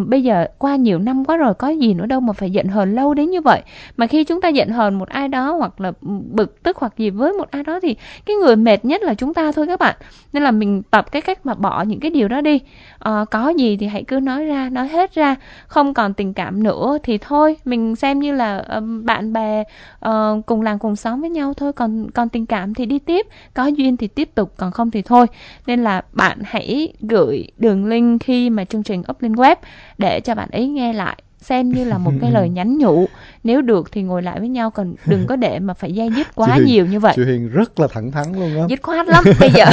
Bây giờ qua nhiều năm quá rồi, có gì nữa đâu mà phải giận hờn lâu đến như vậy. Mà khi chúng ta giận hờn một ai đó hoặc là bực tức hoặc gì với một ai đó thì cái người mệt nhất là chúng ta thôi các bạn. Nên là mình tập cái cách mà bỏ những cái điều đó đi. Có gì thì hãy cứ nói ra, nói hết ra. Không còn tình cảm nữa thì thôi mình xem như là bạn bè cùng làng cùng xóm với nhau thôi. Còn tình cảm thì đi tiếp, có duyên thì tiếp tục, còn không thì thôi. Nên là bạn hãy gửi đường link khi mà chương trình up lên web để cho bạn ấy nghe lại, xem như là một cái lời nhắn nhủ. Nếu được thì ngồi lại với nhau, còn đừng có để mà phải day dứt quá nhiều như vậy. Chị Huyền rất là thẳng thắn luôn á, dứt khoát lắm bây giờ.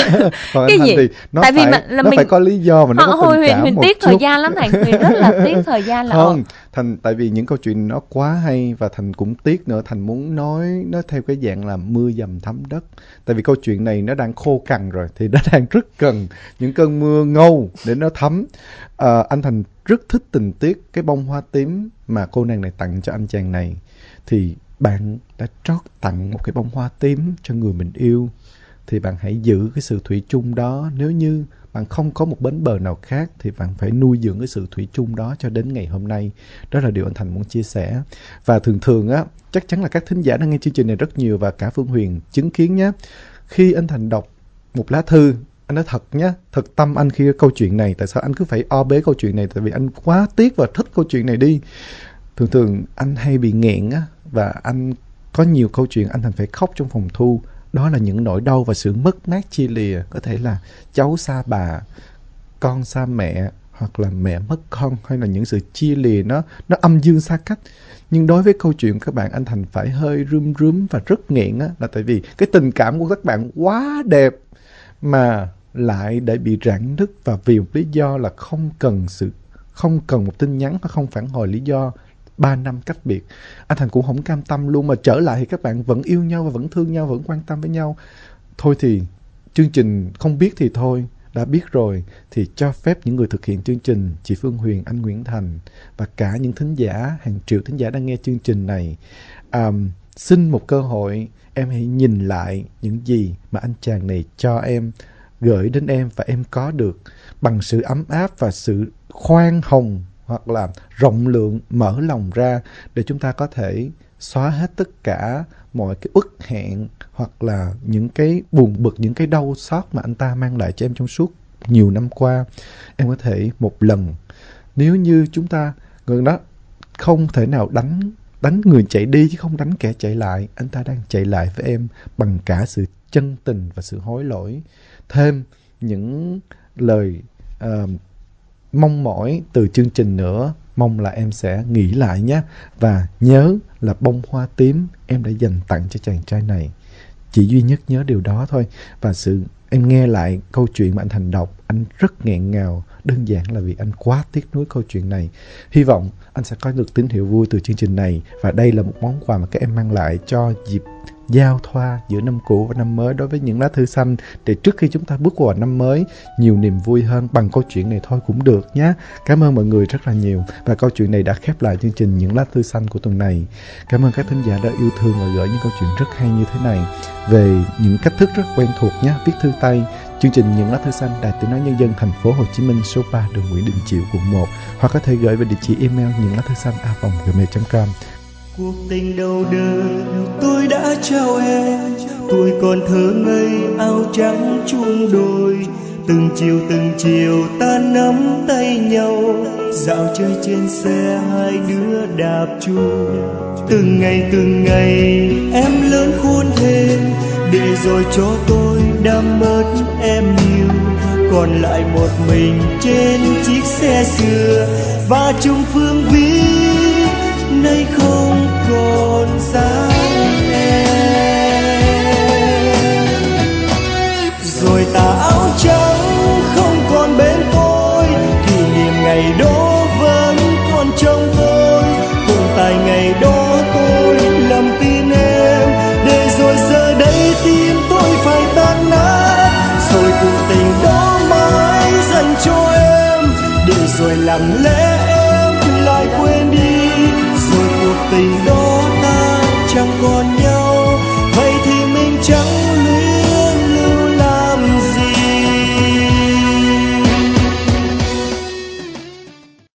Cái gì nó tại phải, vì mà là nó mình phải có lý do mà nó có tình cảm Huyền một tiếc chút. Thời gian lắm Thành, Huyền rất là tiếc thời gian là không. Thành tại vì những câu chuyện nó quá hay và Thành cũng tiếc nữa. Thành muốn nói nó theo cái dạng là mưa dầm thấm đất, tại vì câu chuyện này nó đang khô cằn rồi thì nó đang rất cần những cơn mưa ngâu để nó thấm. Anh Thành rất thích tình tiết cái bông hoa tím mà cô nàng này tặng cho anh chàng này. Thì bạn đã trót tặng một cái bông hoa tím cho người mình yêu, thì bạn hãy giữ cái sự thủy chung đó. Nếu như bạn không có một bến bờ nào khác thì bạn phải nuôi dưỡng cái sự thủy chung đó cho đến ngày hôm nay. Đó là điều anh Thành muốn chia sẻ. Và thường thường á, chắc chắn là các thính giả đang nghe chương trình này rất nhiều và cả Phương Huyền chứng kiến nhé. Khi anh Thành đọc một lá thư, anh nói thật nhé, thật tâm anh khi câu chuyện này. Tại sao anh cứ phải o bế câu chuyện này? Tại vì anh quá tiếc và thích câu chuyện này đi. Thường thường anh hay bị nghẹn á, và anh có nhiều câu chuyện anh Thành phải khóc trong phòng thu. Đó là những nỗi đau và sự mất mát chia lìa. Có thể là cháu xa bà, con xa mẹ, hoặc là mẹ mất con, hay là những sự chia lìa nó âm dương xa cách. Nhưng đối với câu chuyện các bạn, anh Thành phải hơi rướm rướm và rất nghẹn á, là tại vì cái tình cảm của các bạn quá đẹp mà lại để bị rạn nứt, và vì một lý do là không cần một tin nhắn, nó không phản hồi lý do 3 năm cách biệt. Anh Thành cũng không cam tâm luôn, mà trở lại thì các bạn vẫn yêu nhau và vẫn thương nhau, vẫn quan tâm với nhau. Thôi thì chương trình không biết thì thôi, đã biết rồi thì cho phép những người thực hiện chương trình, chị Phương Huyền, anh Nguyễn Thành và cả những thính giả, hàng triệu thính giả đang nghe chương trình này, xin một cơ hội. Em hãy nhìn lại những gì mà anh chàng này cho em, gửi đến em, và em có được bằng sự ấm áp và sự khoan hồng hoặc là rộng lượng, mở lòng ra để chúng ta có thể xóa hết tất cả mọi cái uất hẹn hoặc là những cái buồn bực, những cái đau xót mà anh ta mang lại cho em trong suốt nhiều năm qua. Em có thể một lần, nếu như chúng ta người đó không thể nào đánh người chạy đi chứ không đánh kẻ chạy lại. Anh ta đang chạy lại với em bằng cả sự chân tình và sự hối lỗi, thêm những lời mong mỏi từ chương trình nữa. Mong là em sẽ nghĩ lại nhé, và nhớ là bông hoa tím em đã dành tặng cho chàng trai này, chỉ duy nhất nhớ điều đó thôi. Và em nghe lại câu chuyện mà anh Thành đọc, anh rất nghẹn ngào, đơn giản là vì anh quá tiếc nuối câu chuyện này. Hy vọng anh sẽ có được tín hiệu vui từ chương trình này, và đây là một món quà mà các em mang lại cho dịp giao thoa giữa năm cũ và năm mới đối với Những Lá Thư Xanh, để trước khi chúng ta bước vào năm mới nhiều niềm vui hơn. Bằng câu chuyện này thôi cũng được nhé. Cảm ơn mọi người rất là nhiều, và câu chuyện này đã khép lại chương trình Những Lá Thư Xanh của tuần này. Cảm ơn các thính giả đã yêu thương và gửi những câu chuyện rất hay như thế này về những cách thức rất quen thuộc nhé, viết thư tay. Chương trình Những Lá Thư Xanh, Đài Tiếng Nói Nhân Dân, thành phố Hồ Chí Minh, số 3 đường Nguyễn Đình Chiểu, quận 1, hoặc có thể gửi về địa chỉ email nhinglathuxanh@gmail.com. Cuộc tình đầu đời tôi đã trao em, tôi còn thơ ngây áo trắng chung đôi, từng chiều ta nắm tay nhau dạo chơi trên xe hai đứa đạp chung. Từng ngày em lớn khôn thêm, để rồi cho tôi đã mất em nhiều, còn lại một mình trên chiếc xe xưa, và trong phương vĩ nay không còn dáng em. Rồi tà áo trắng không còn bên tôi, kỷ niệm ngày đó vẫn còn trong đời đó ta chẳng còn nhớ.